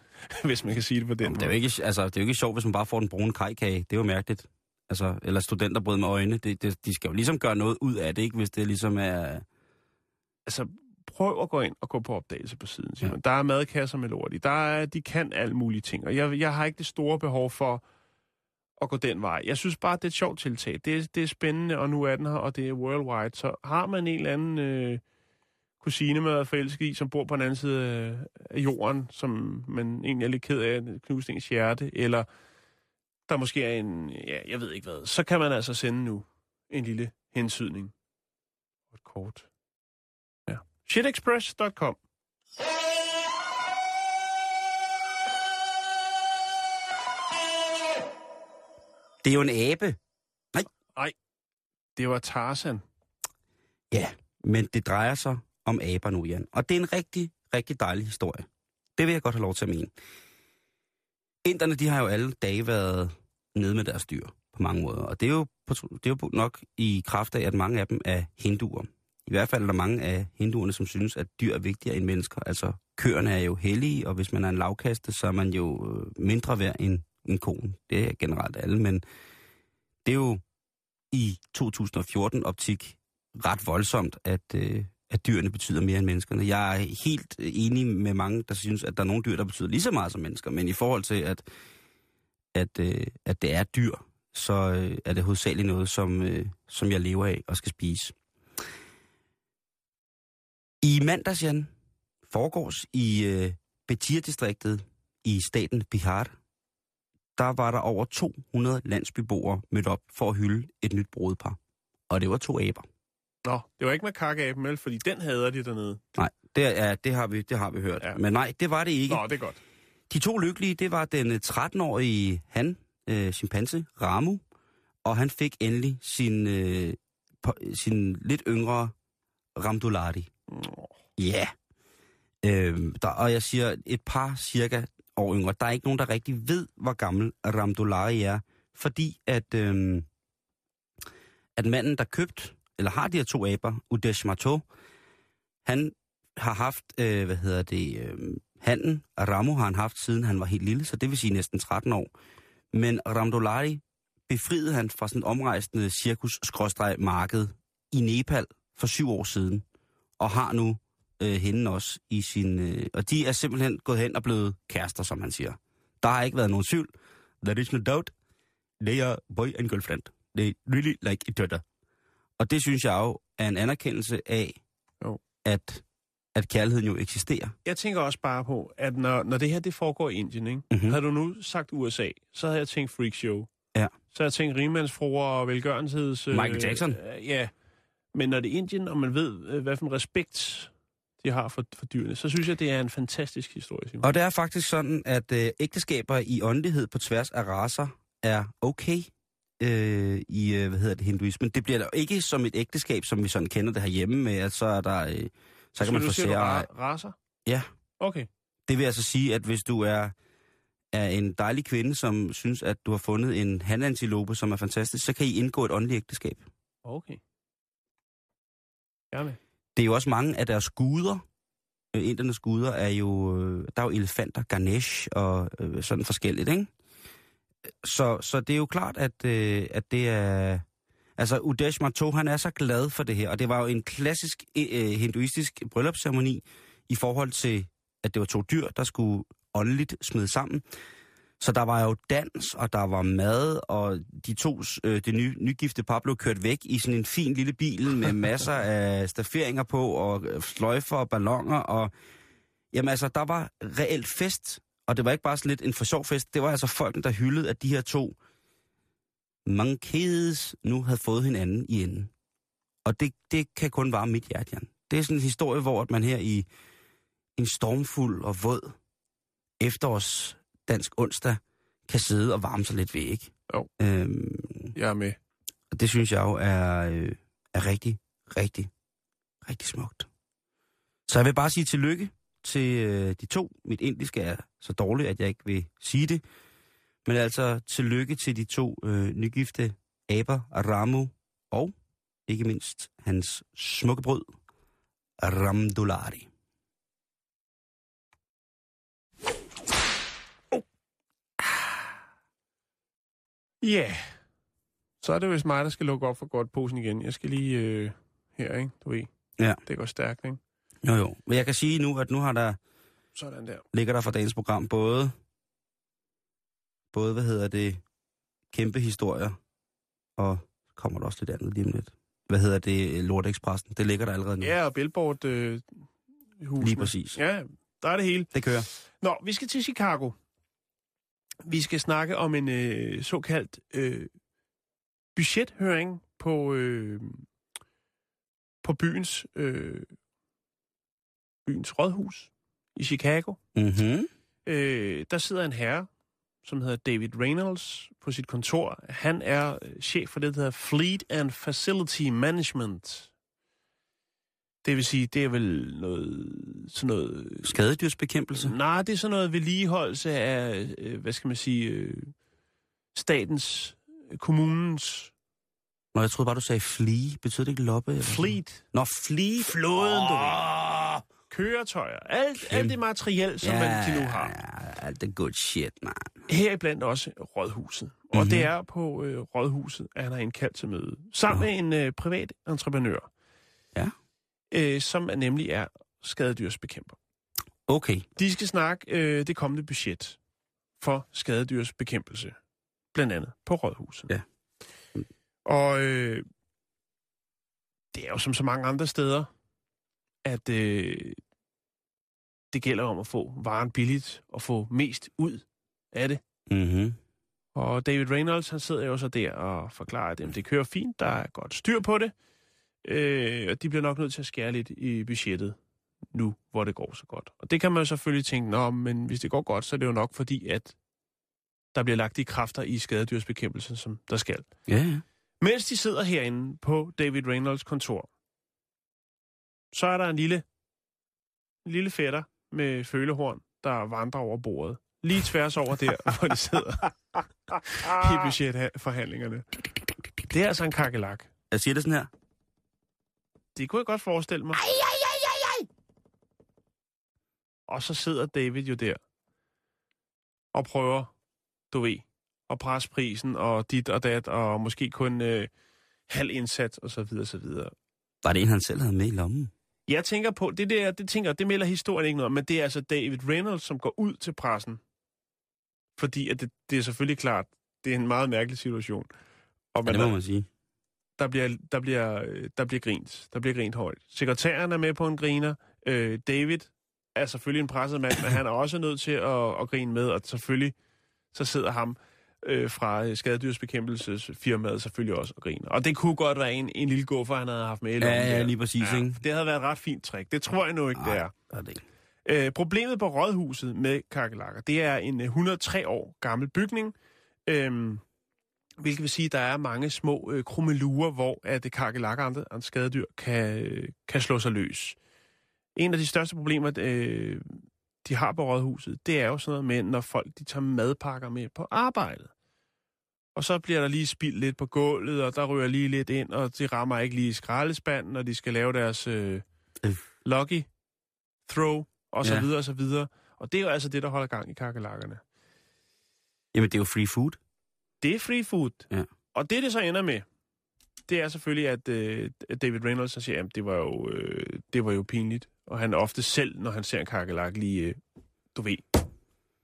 hvis man kan sige det på den måde. Det er jo ikke, altså, det er jo ikke sjovt, hvis man bare får den brune kajkage. Det er jo mærkeligt. Altså, eller studenterbrød med øjne. Det, det, de skal jo ligesom gøre noget ud af det, ikke, hvis det ligesom er... Altså, prøv at gå ind og gå på opdagelse på siden, Simon. Ja. Der er madkasser med lort i. Der er, de kan alle mulige ting, og jeg, jeg har ikke det store behov for... og gå den vej. Jeg synes bare, det er et sjovt tiltag. Det er, det er spændende, og nu er den her, og det er worldwide. Så har man en eller anden øh, kusine, man er forelsket i, som bor på den anden side af jorden, som man egentlig er lidt ked af, knust ens hjerte, eller der måske er en, ja, jeg ved ikke hvad, så kan man altså sende nu en lille hensydning. Og et kort. Ja. shit express punktum com. Det er jo en abe. Nej. Nej, det var Tarzan. Ja, men det drejer sig om aber nu, Jan. Og det er en rigtig, rigtig dejlig historie. Det vil jeg godt have lov til at mene. Inderne, de har jo alle dage været nede med deres dyr på mange måder. Og det er jo, det er jo nok i kraft af, at mange af dem er hinduer. I hvert fald er der mange af hinduerne, som synes, at dyr er vigtigere end mennesker. Altså, køerne er jo hellige, og hvis man er en lavkaste, så er man jo mindre værd end en ko. Det er generelt alle, men det er jo i to tusind og fjorten-optik ret voldsomt, at, øh, at dyrene betyder mere end menneskerne. Jeg er helt enig med mange, der synes, at der er nogle dyr, der betyder lige så meget som mennesker, men i forhold til, at, at, øh, at det er dyr, så øh, er det hovedsageligt noget, som, øh, som jeg lever af og skal spise. I mandags, Jan, foregårs i øh, Betir-distriktet i staten Bihar, der var der over to hundrede landsbyboere mødt op for at hylde et nyt brudepar. Og det var to aber. Nå, det var ikke med kakkeaben, vel? Fordi den hader de dernede. Nej, det, er, det, har, vi, det har vi hørt. Ja. Men nej, det var det ikke. Nå, det er godt. De to lykkelige, det var den tretten-årige han, øh, chimpanse, Ramu, og han fik endelig sin, øh, sin lidt yngre Ramdulati. Ja. Yeah. Øhm, og jeg siger et par cirka år yngre. Der er ikke nogen, der rigtig ved, hvor gammel Ramdulati er, fordi at, øhm, at manden, der købt, eller har de her to aber, Udesh Mato, han har haft, øh, hvad hedder det, øh, handen, Ramu har han haft, siden han var helt lille, så det vil sige næsten tretten år. Men Ramdulati befriede han fra sådan et omrejsende cirkus-marked i Nepal for syv år siden, og har nu øh, hende også i sin... Øh, og de er simpelthen gået hen og blevet kærester, som han siger. Der har ikke været nogen tvivl. There is no doubt. They are boy and girlfriend. They really like each other. Og det synes jeg jo er en anerkendelse af, jo. at, at kærligheden jo eksisterer. Jeg tænker også bare på, at når, når det her det foregår i Indien, ikke? Mm-hmm. Havde du nu sagt U S A, så havde jeg tænkt freak show. Ja. Så havde jeg tænkt rigmandsfruer og velgørenheds... Øh, Michael Jackson. Øh, ja. Men når det er Indien, og man ved, hvad for en respekt de har for, for dyrene, så synes jeg, det er en fantastisk historie. Simpelthen. Og det er faktisk sådan, at øh, ægteskaber i åndelighed på tværs af racer er okay øh, i, øh, hvad hedder det, hinduismen. Det bliver der ikke som et ægteskab, som vi sådan kender det herhjemme med, at så er der... Øh, så kan man forsære... racer? Ja. Okay. Det vil altså sige, at hvis du er, er en dejlig kvinde, som synes, at du har fundet en hanantilope, som er fantastisk, så kan I indgå et åndeligt ægteskab. Okay. Det er jo også mange af deres guder. Indernes guder er jo... Der er jo elefanter, Ganesh og sådan forskelligt, ikke? Så, så det er jo klart, at, at det er... Altså, Udesh Mato, han er så glad for det her. Og det var jo en klassisk hinduistisk bryllupsceremoni i forhold til, at det var to dyr, der skulle åndeligt smide sammen. Så der var jo dans, og der var mad, og de to, øh, det nye, nygifte par blev kørt væk i sådan en fin lille bil med masser af stafferinger på, og sløjfer og ballonger, og jamen altså, der var reelt fest, og det var ikke bare sådan lidt en for sjov fest, det var altså folk, der hyldede, at de her to monkeys nu havde fået hinanden i enden. Og det, det kan kun varme mit hjerte, Jan. Det er sådan en historie, hvor man her i en stormfuld og våd efterårs dansk onsdag kan sidde og varme sig lidt ved, ikke? Jo, øhm, jeg er med. Og det synes jeg jo er, er rigtig, rigtig, rigtig smukt. Så jeg vil bare sige tillykke til de to. Mit indiske er så dårligt, at jeg ikke vil sige det. Men altså tillykke til de to øh, nygifte aber, Ramu og ikke mindst hans smukke brød, Ramdulati. Ja, yeah. Så er det vist mig, der skal lukke op for godt posen igen. Jeg skal lige øh, her, ikke? Du ved, ja. Det går stærkt, ikke? Jo, jo. Men jeg kan sige nu, at nu har der... Sådan der. Ligger der fra dagens program både... Både, hvad hedder det, kæmpe historier, og kommer der også lidt andet lige om lidt. Hvad hedder det, Lortekspressen? Det ligger der allerede nu. Ja, og Billboard øh, husene. Lige præcis. Ja, der er det hele. Det kører. Nå, vi skal til Chicago. Vi skal snakke om en øh, såkaldt øh, budgethøring på, øh, på byens, øh, byens rådhus i Chicago. Mm-hmm. Øh, der sidder en herre, som hedder David Reynolds, på sit kontor. Han er chef for det, der hedder Fleet and Facility Management. Det vil sige, det er vel noget... Sådan noget skadedyrsbekæmpelse? Nej, det er sådan noget vedligeholdelse af, hvad skal man sige, statens, kommunens... Nå, jeg troede bare, du sagde flee. Betyder det ikke loppe? Fleet. Nå, fleet. Flåden, du. køretøjer, alt, alt det materiel, som ja, man, de nu har. Ja, alt det good shit, man. Heriblandt også Rådhuset. Mm-hmm. Og det er på øh, Rådhuset, at han har indkaldt til møde. Sammen oh. med en øh, privat entreprenør. Ja. Øh, som er nemlig er skadedyrsbekæmper. Okay. De skal snakke øh, det kommende budget for skadedyrsbekæmpelse. Blandt andet på Rådhuset. Ja. Mm. Og øh, det er jo som så mange andre steder, at øh, det gælder om at få varen billigt og få mest ud af det. Mm-hmm. Og David Reynolds, han sidder jo så der og forklarer, at jamen, det kører fint, der er godt styr på det, øh, og de bliver nok nødt til at skære lidt i budgettet nu, hvor det går så godt. Og det kan man jo selvfølgelig tænke, nå, men hvis det går godt, så er det jo nok fordi, at der bliver lagt de kræfter i skadedyrsbekæmpelsen, som der skal. Yeah. Mens de sidder herinde på David Reynolds kontor, så er der en lille, en lille fætter med følehorn, der vandrer over bordet. Lige tværs over der, hvor de sidder i budgetforhandlingerne. Det er altså en kakelak. Jeg siger det sådan her. Det kunne jeg godt forestille mig. Ej, ej, ej, ej, ej. Og så sidder David jo der og prøver, du ved, at presse prisen og dit og dat, og måske kun øh, halv indsats og så videre, så videre. Var det en, han selv havde med i lommen? Jeg tænker på, det der, det tænker, det melder historien ikke noget om, men det er altså David Reynolds, som går ud til pressen. Fordi at det, det er selvfølgelig klart, det er en meget mærkelig situation. Og man, ja, det må man sige. Der bliver, der bliver, der bliver grint. Der bliver grint højt. Sekretæren er med på en griner. Øh, David er selvfølgelig en presset mand, men han er også nødt til at, at grine med, og selvfølgelig så sidder ham øh, fra skadedyrsbekæmpelsesfirmaet selvfølgelig også og griner. Og det kunne godt være en, en lille guffer, han havde haft med. Ja, ja, lige præcis. Ja, det havde været et ret fint trick. Det tror jeg nu ikke, det er. Ej, det er det. Øh, problemet på Rådhuset med kakerlakker, det er en et hundrede og tre år gammel bygning, øh, hvilket vil sige, at der er mange små øh, krummelurer, hvor at kakerlakker og andre skadedyr kan, øh, kan slå sig løs. En af de største problemer, øh, de har på Rådhuset, det er jo sådan noget med, når folk de tager madpakker med på arbejdet. Og så bliver der lige spildt lidt på gulvet, og der rører lige lidt ind, og de rammer ikke lige i skraldespanden, når de skal lave deres øh, lucky throw, og så ja. videre, og så videre. Og det er jo altså det, der holder gang i kakerlakkerne. Jamen, det er jo free food. Det er free food. Ja. Og det, det så ender med, det er selvfølgelig, at øh, David Reynolds så siger, at det var jo, øh, det var jo pinligt. Og han ofte selv, når han ser en kakerlak, lige, øh, du ved,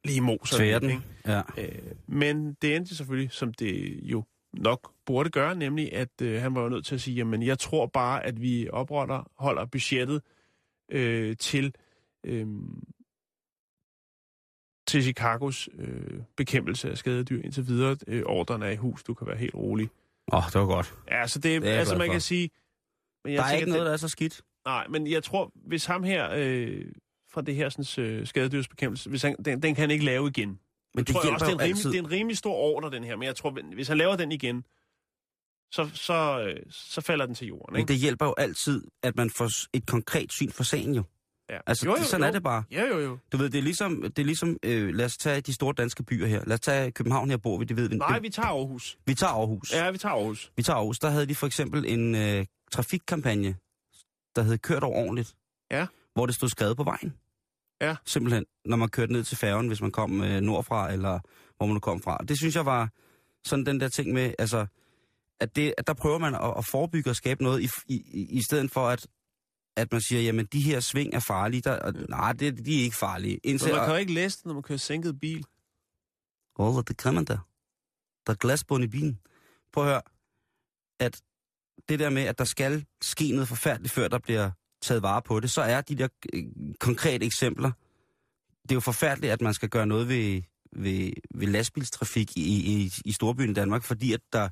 lige moser. Tværden, ja. Øh, men det endte selvfølgelig, som det jo nok burde gøre, nemlig at øh, han var jo nødt til at sige, jamen jeg tror bare, at vi opretter, holder budgettet øh, til, øh, til Chicagos øh, bekæmpelse af skadedyr indtil videre. Øh, ordren er i hus, du kan være helt rolig. Åh, oh, det var godt. Ja, så det, det er altså man for. Kan sige... Men jeg der er ikke noget, der er så skidt. Nej, men jeg tror, hvis ham her øh, fra det her sådan, øh, skadedyrsbekæmpelse, hvis han, den, den kan han ikke lave igen. Men det, tror jeg også, det, er rimelig, det er en rimelig stor ordre, den her. Men jeg tror, hvis han laver den igen, så, så, øh, så falder den til jorden. Ikke? Men det hjælper jo altid, at man får et konkret syn for sagen jo. Ja. Altså, jo, jo, sådan jo. Er det bare. Ja, jo, jo. Du ved, det er ligesom, det er ligesom øh, lad os tage de store danske byer her. Lad os tage København her, bor vi, det ved vi. Nej, vi tager Aarhus. Vi tager Aarhus. Ja, vi tager Aarhus. Vi tager Aarhus. Der havde de for eksempel en øh, trafikkampagne, der hed kørt over ordentligt, ja. Hvor det stod skrevet på vejen. Ja. Simpelthen, når man kørte ned til færgen, hvis man kom øh, nordfra, eller hvor man nu kom fra. Det synes jeg var sådan den der ting med, altså, at, det, at der prøver man at, at forebygge og skabe noget, i, i, i stedet for at, at man siger, jamen de her sving er farlige, der, og, ja. Nej, det, de er ikke farlige. Indtil, man kan jo ikke læse det, når man kører sænket bil. Åh, oh, det kan man da. Der er glasbund i bilen. Prøv at høre, at det der med, at der skal ske noget forfærdeligt, før der bliver taget vare på det, så er de der øh, konkrete eksempler. Det er jo forfærdeligt, at man skal gøre noget ved, ved, ved lastbilstrafik i, i, i storbyen i Danmark, fordi at der,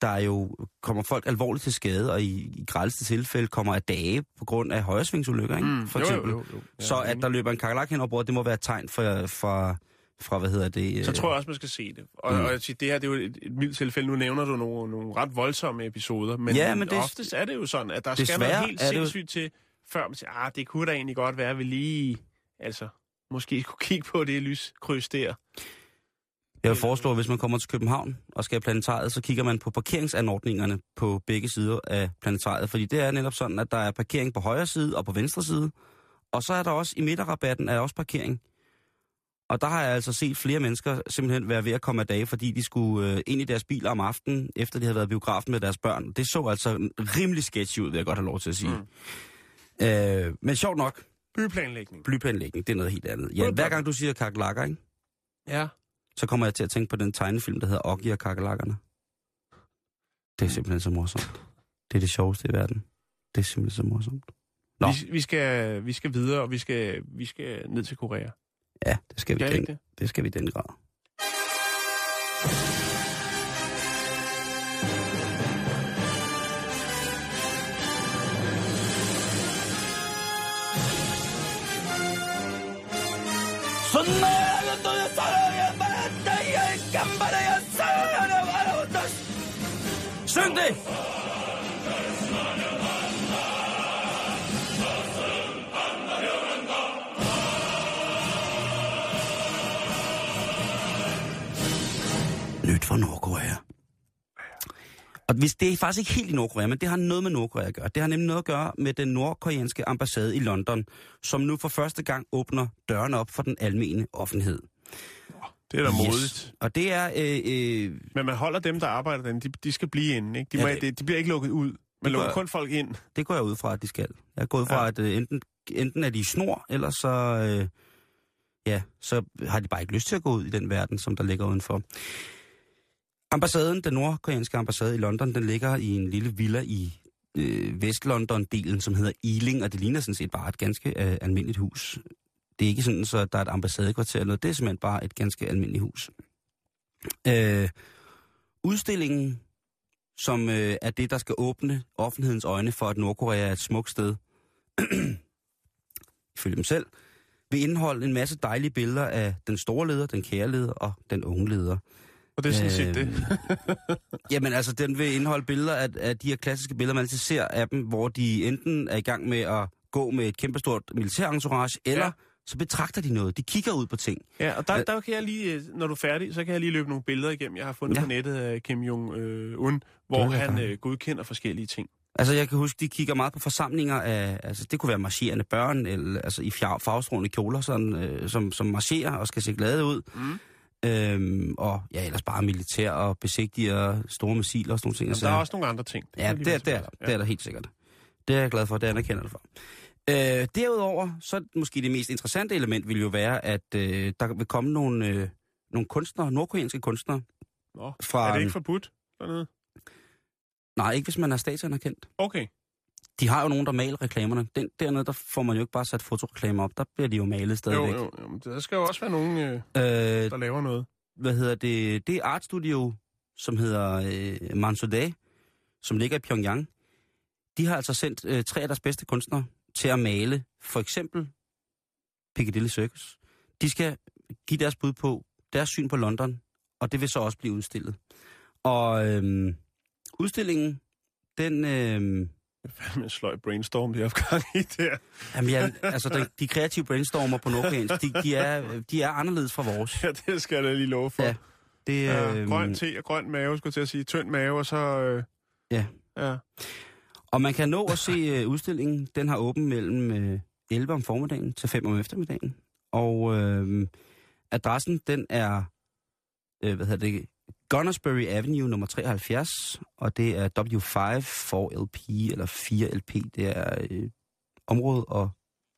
der jo kommer folk alvorligt til skade, og i, i grælste tilfælde kommer af dage på grund af højresvingsulykker, ikke? Mm, for eksempel. Jo, jo, jo. Ja, så at der løber en kakerlak hen over bordet, det må være et tegn fra... fra fra, hvad hedder det... Så tror jeg også, man skal se det. Og, mm. og jeg siger, det her det er jo et, et mildt tilfælde. Nu nævner du nogle, nogle ret voldsomme episoder, men, ja, men det, oftest er det jo sådan, at der skal noget helt sindssygt jo... til, før man siger, ah, det kunne da egentlig godt være, at vi lige, altså, måske kunne kigge på det lyskryds der. Jeg vil foreslå, at hvis man kommer til København og skal i planetariet, så kigger man på parkeringsanordningerne på begge sider af planetariet, fordi det er netop sådan, at der er parkering på højre side og på venstre side, Og så er der også, i midterrabatten er der også parkering. Og der har jeg altså set flere mennesker simpelthen være ved at komme af dage, fordi de skulle øh, ind i deres biler om aftenen, efter de havde været i biografen med deres børn. Det så altså rimelig sketchy ud, vil jeg godt have lov til at sige. Mm. Øh, men sjovt nok. Byplanlægning. Byplanlægning, det er noget helt andet. Ja, hver gang du siger kakerlakker, ikke? Ja. Så kommer jeg til at tænke på den tegnefilm, der hedder Oggy og kakerlakkerne. Det er simpelthen så morsomt. Det er det sjoveste i verden. Det er simpelthen så morsomt. Nå. Vi, vi, skal, vi skal videre, og vi skal, vi skal ned til Korea. Ja, det skal vi den, det? det skal vi den grad. Syng det! Nyt fra Nordkorea. Og hvis det er faktisk ikke helt i Nordkorea, men det har noget med Nordkorea at gøre. Det har nemlig noget at gøre med den nordkoreanske ambassade i London, som nu for første gang åbner dørene op for den almene offentlighed. Det er da modigt. Yes. Og det er... Øh, øh... Men man holder dem, der arbejder derinde, de, de skal blive inde, ikke? De, ja, må, de, de bliver ikke lukket ud. Man lukker kun folk ind. Det går jeg ud fra, at de skal. Jeg er gået fra, ja. at øh, enten, enten er de snor, eller så... Øh, ja, så har de bare ikke lyst til at gå ud i den verden, som der ligger udenfor. Ambassaden, den nordkoreanske ambassade i London, den ligger i en lille villa i øh, Vest-London-delen, som hedder Ealing, og det ligner sådan set bare et ganske øh, almindeligt hus. Det er ikke sådan, så der er et ambassadekvarter eller noget. Det er simpelthen bare et ganske almindeligt hus. Øh, udstillingen, som øh, er det, der skal åbne offentlighedens øjne for, at Nordkorea er et smukt sted, ifølge dem selv, vil indeholde en masse dejlige billeder af den store leder, den kære leder og den unge leder. Og det er sådan set øh, det. Jamen altså, den vil indeholde billeder af, af de her klassiske billeder, man altid ser af dem, hvor de enten er i gang med at gå med et kæmpestort militærentourage, eller... Ja. Så betragter de noget. De kigger ud på ting. Ja, og der, der kan jeg lige, når du er færdig, så kan jeg lige løbe nogle billeder igennem. Jeg har fundet ja. på nettet af Kim Jong-un, hvor han øh, godkender forskellige ting. Altså, jeg kan huske, de kigger meget på forsamlinger af... Altså, det kunne være marcherende børn, eller altså i farvestrålende kjoler, sådan, øh, som, som marcherer og skal se glade ud. Mm. Øhm, og ja, ellers bare militær og besigtiger store missiler og sådan nogle ting. Jamen, der er også nogle andre ting. Det ja, det, det, er, det, er, ja. det er der helt sikkert. Det er jeg glad for, det anerkender jeg for. Øh, derudover, så måske det mest interessante element vil jo være, at øh, der vil komme nogle, øh, nogle kunstnere, nordkoreanske kunstnere. Nå, fra, er det ikke forbudt dernede? Nej, ikke hvis man er statsanerkendt. Okay. De har jo nogen, der maler reklamerne. Den, dernede, der får man jo ikke bare sat fotoreklamer op. Der bliver de jo malet stadigvæk. Jo, jo, jo. Der skal jo også være nogen, øh, øh, der laver noget. Hvad hedder det? Det er artstudio, som hedder øh, Mansudae, som ligger i Pyongyang. De har altså sendt øh, tre af deres bedste kunstnere til at male, for eksempel Piccadilly Circus. De skal give deres bud på, deres syn på London, og det vil så også blive udstillet. Og øhm, udstillingen, den... Øhm, hvad med en sløj brainstorm, det er opgang i der? Jamen, ja, altså, de, de kreative brainstormer på nordkoreansk, de, de, er, de er anderledes fra vores. Ja, det skal jeg lige love for. Ja, det, øh, øh, grøn te og grøn mave, skulle jeg til at sige. Tynd mave, og så... Øh, ja. Ja. Og man kan nå at se uh, udstillingen. Den har åben mellem uh, elleve om formiddagen til fem om eftermiddagen. Og uh, adressen, den er, uh, hvad hedder det, Gunnersbury Avenue nummer treoghalvfjerds, og det er W fem fire L P, eller fire L P, det er uh, område og,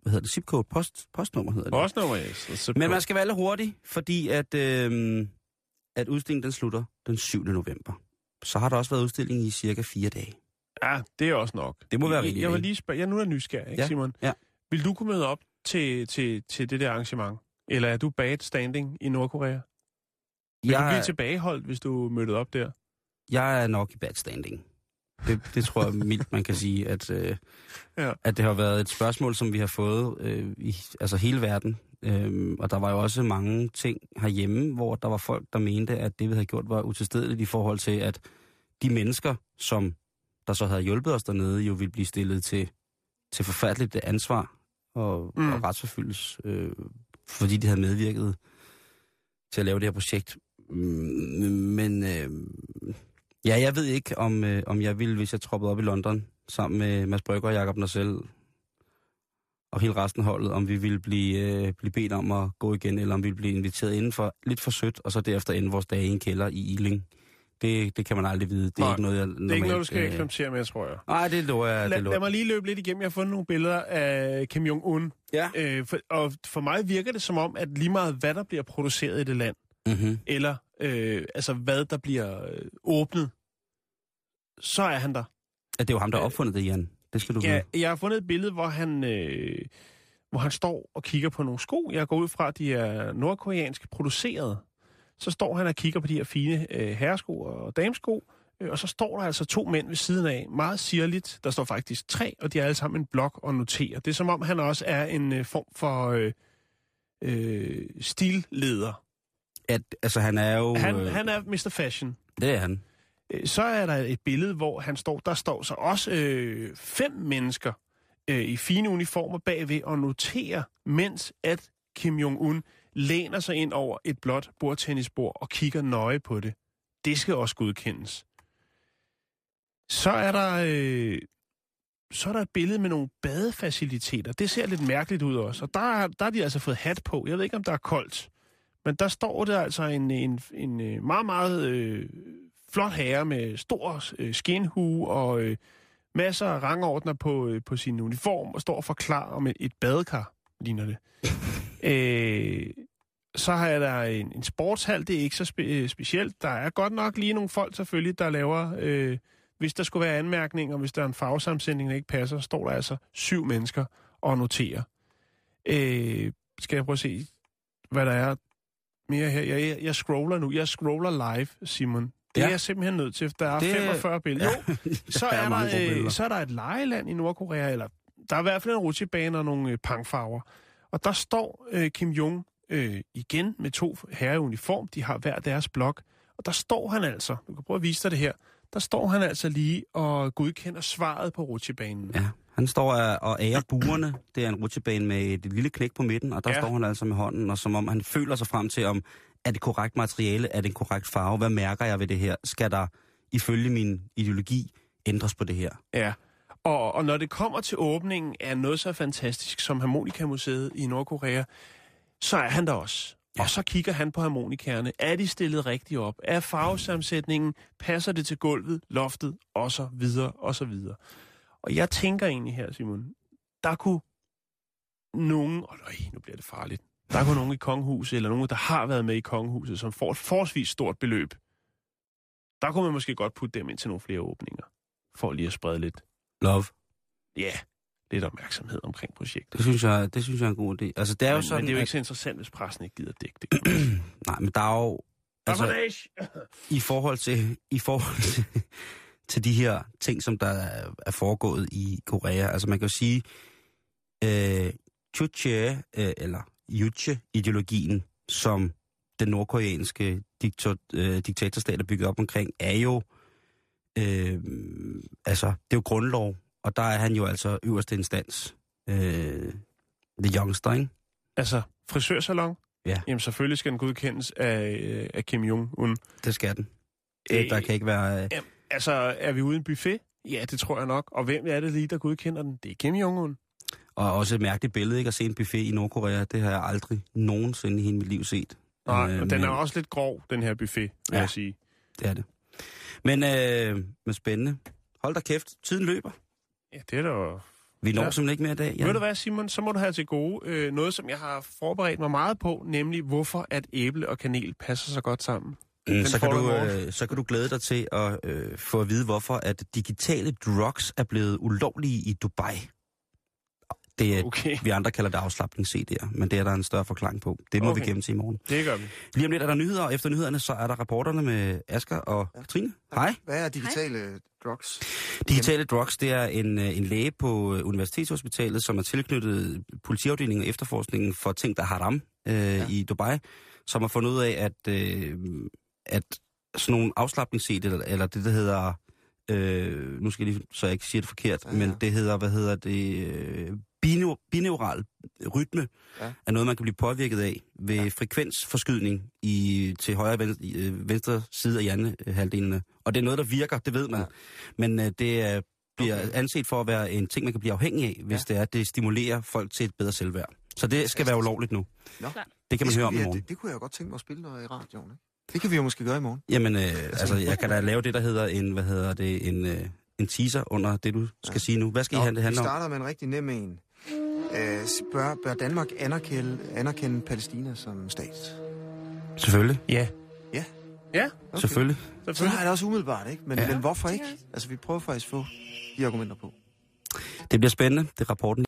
hvad hedder det, zip code, post, postnummer hedder det. Postnummer, yes. Men man skal være lidt hurtig, fordi at, uh, at udstillingen, den slutter den syvende november. Så har der også været udstilling i cirka fire dage. Ja, det er også nok. Det må være rigtigt. Jeg vil lige spørge, jeg nu er nysgerrig, ikke, ja, Simon? Ja. Vil du kunne møde op til, til, til det der arrangement? Eller er du bad standing i Nordkorea? Vil jeg... du blive tilbageholdt, hvis du mødte op der? Jeg er nok i bad standing. Det, det tror jeg mildt, man kan sige, at, øh, ja. at det har været et spørgsmål, som vi har fået øh, i altså hele verden. Øhm, og der var jo også mange ting herhjemme, hvor der var folk, der mente, at det, vi havde gjort, var utilstedeligt i forhold til, at de mennesker, som der så havde hjulpet os dernede, jo ville blive stillet til, til forfærdeligt ansvar og, mm. og retsforfyldes, øh, fordi de havde medvirket til at lave det her projekt. Men øh, ja, jeg ved ikke, om, øh, om jeg ville, hvis jeg troppede op i London sammen med Mads Brygger og Jacob og selv, og hele resten af holdet, om vi ville blive, øh, blive bedt om at gå igen, eller om vi ville blive inviteret indenfor lidt for sødt, og så derefter ende vores dage i en kælder i Ealing. Det, det kan man aldrig vide. Det er nej, ikke noget, jeg normalt... Det er ikke noget, du skal øh... eksperimentere med, tror jeg. Nej, det lover jeg. Det lover. Lad, lad mig lige løbe lidt igennem. Jeg har fundet nogle billeder af Kim Jong-un. Ja. Øh, for, og for mig virker det som om, at lige meget hvad der bliver produceret i det land, mm-hmm. eller øh, altså hvad der bliver åbnet, så er han der. Ja, det er jo ham, der har opfundet det, Jan. Det skal du ja, vide. Jeg har fundet et billede, hvor han, øh, hvor han står og kigger på nogle sko. Jeg går ud fra, at de er nordkoreanske produceret. Så står han og kigger på de her fine øh, herresko og damesko, øh, og så står der altså to mænd ved siden af, meget sirligt. Der står faktisk tre, og de er alle sammen en blok og noterer. Det er som om, han også er en øh, form for øh, øh, stilleder. At, altså, han er jo... Han, øh... han er mister Fashion. Det er han. Så er der et billede, hvor han står, der står så også øh, fem mennesker øh, i fine uniformer bagved og noterer, mens at Kim Jong-un læner sig ind over et blåt bordtennisbord og kigger nøje på det. Det skal også godkendes. Så er der, øh, så er der et billede med nogle badefaciliteter. Det ser lidt mærkeligt ud også. Og der, der har de altså fået hat på. Jeg ved ikke, om der er koldt. Men der står der altså en, en, en meget, meget øh, flot herre med stor øh, skinhue og øh, masser af rangordner på, øh, på sin uniform og står og forklarer om et, et badekar, ligner det. Øh, så har der en, en sportshal, det er ikke så spe, specielt. Der er godt nok lige nogle folk selvfølgelig, der laver, øh, hvis der skulle være anmærkninger, hvis der er en farvesammensætning, der ikke passer, står der altså syv mennesker og noterer. Øh, skal jeg prøve at se, hvad der er mere her? Jeg, jeg, jeg scroller nu. Jeg scroller live, Simon. Det ja. er jeg simpelthen nødt til, der er det... femogfyrre billeder. Jo, så, er der, øh, så er der et lejeland i Nordkorea, eller der er i hvert fald en rutsjebane og nogle øh, pangfarver. Og der står øh, Kim Jong øh, igen med to herrer i uniform. De har hver deres blok. Og der står han altså, du kan prøve at vise dig det her, der står han altså lige og godkender svaret på rutsjebanen. Ja, han står og ærer buerne. Det er en rutsjebane med et lille knæk på midten, og der ja. står han altså med hånden, og som om han føler sig frem til, om er det korrekt materiale, er det en korrekt farve, hvad mærker jeg ved det her? Skal der ifølge min ideologi ændres på det her? Ja. Og, og når det kommer til åbningen af noget så fantastisk som Harmonikamuseet i Nordkorea, så er han der også. Ja. Og så kigger han på harmonikerne. Er de stillet rigtigt op? Er farvesammensætningen? Passer det til gulvet, loftet, og så videre, og så videre. Og jeg tænker egentlig her, Simon, der kunne nogen... Åh, oh, nu bliver det farligt. Der kunne nogen i kongehuset, eller nogen, der har været med i kongehuset, som får et forholdsvis stort beløb. Der kunne man måske godt putte dem ind til nogle flere åbninger, for lige at sprede lidt. Love. Ja, yeah. lidt opmærksomhed omkring projektet. Det synes jeg, det synes jeg er en god idé. Altså, det er men, jo sådan, men det er jo ikke at... så interessant, hvis pressen ikke gider dække det. Nej, men der er jo... Altså, i forhold til, i forhold til, til de her ting, som der er foregået i Korea, altså man kan jo sige, øh, Juche, øh, eller Juche-ideologien, som den nordkoreanske diktor, øh, diktatorstat er bygget op omkring, er jo... Øh, altså, det er jo grundlov, og der er han jo altså øverste instans. Øh, the youngster, ikke? Altså, frisørsalon? Ja. Jamen, selvfølgelig skal den godkendes af, af Kim Jong-un. Det skal den. Det, øh, der kan ikke være... Øh... Jamen, altså, er vi ude en buffet? Ja, det tror jeg nok. Og hvem er det lige, der godkender den? Det er Kim Jong-un. Og også et mærkeligt billede, ikke? At se en buffet i Nordkorea, det har jeg aldrig nogensinde i hele mit liv set. Nej, øh, og den men... er også lidt grov, den her buffet, vil ja, jeg sige. Det er det. Men, øh, men spændende. Hold da kæft, tiden løber. Ja, det er da... Vi når ja. simpelthen ikke mere i dag. Jan. Ved du hvad, Simon, så må du have til gode øh, noget, som jeg har forberedt mig meget på, nemlig hvorfor at æble og kanel passer så godt sammen. Mm, så, kan du, øh, så kan du glæde dig til at øh, få at vide, hvorfor at digitale drugs er blevet ulovlige i Dubai. Det er, okay. Vi andre kalder det afslappning-C D'er, men det er der en større forklaring på. Det må okay. vi gemme til i morgen. Det gør vi. Lige om lidt er der nyheder, og efter nyhederne, så er der rapporterne med Asger og ja. Trine. Okay. Hej. Hvad er digitale Hej. drugs? Digitale drugs, det er en, en læge på Universitetshospitalet, som er tilknyttet politiafdelingen og efterforskningen for ting, der er haram øh, ja. i Dubai, som har fundet ud af, at, øh, at sådan nogle afslappning-C D'er, eller det, der hedder... Øh, nu skal jeg lige, så jeg ikke siger det forkert, ja, ja. men det hedder, hvad hedder det... Øh, binaural rytme ja. er noget, man kan blive påvirket af ved ja. frekvensforskydning i, til højre venstre, venstre side af hjernehalvdelene. Og det er noget, der virker, det ved man. Ja. Men øh, det er bliver okay. anset for at være en ting, man kan blive afhængig af, hvis ja. det er, at det stimulerer folk til et bedre selvværd. Så det skal være ulovligt nu. Nå. Det kan man det høre om i morgen. Det, det kunne jeg godt tænke mig at spille noget i radioen, ikke? Det kan vi jo måske gøre i morgen. Jamen, øh, altså, jeg kan da lave det, der hedder en, hvad hedder det, en, øh, en teaser under det, du skal ja. sige nu. Hvad skal Nå, I handle handle om? Vi starter med en rigtig nem en. Øh, bør, bør Danmark anerkende, anerkende Palæstina som stat? Selvfølgelig. Ja. Ja? Ja. Okay. Selvfølgelig. Selvfølgelig. Så har det også umiddelbart, ikke? Men, ja. men hvorfor ikke? Altså, vi prøver faktisk at få de argumenter på. Det bliver spændende, det rapporten.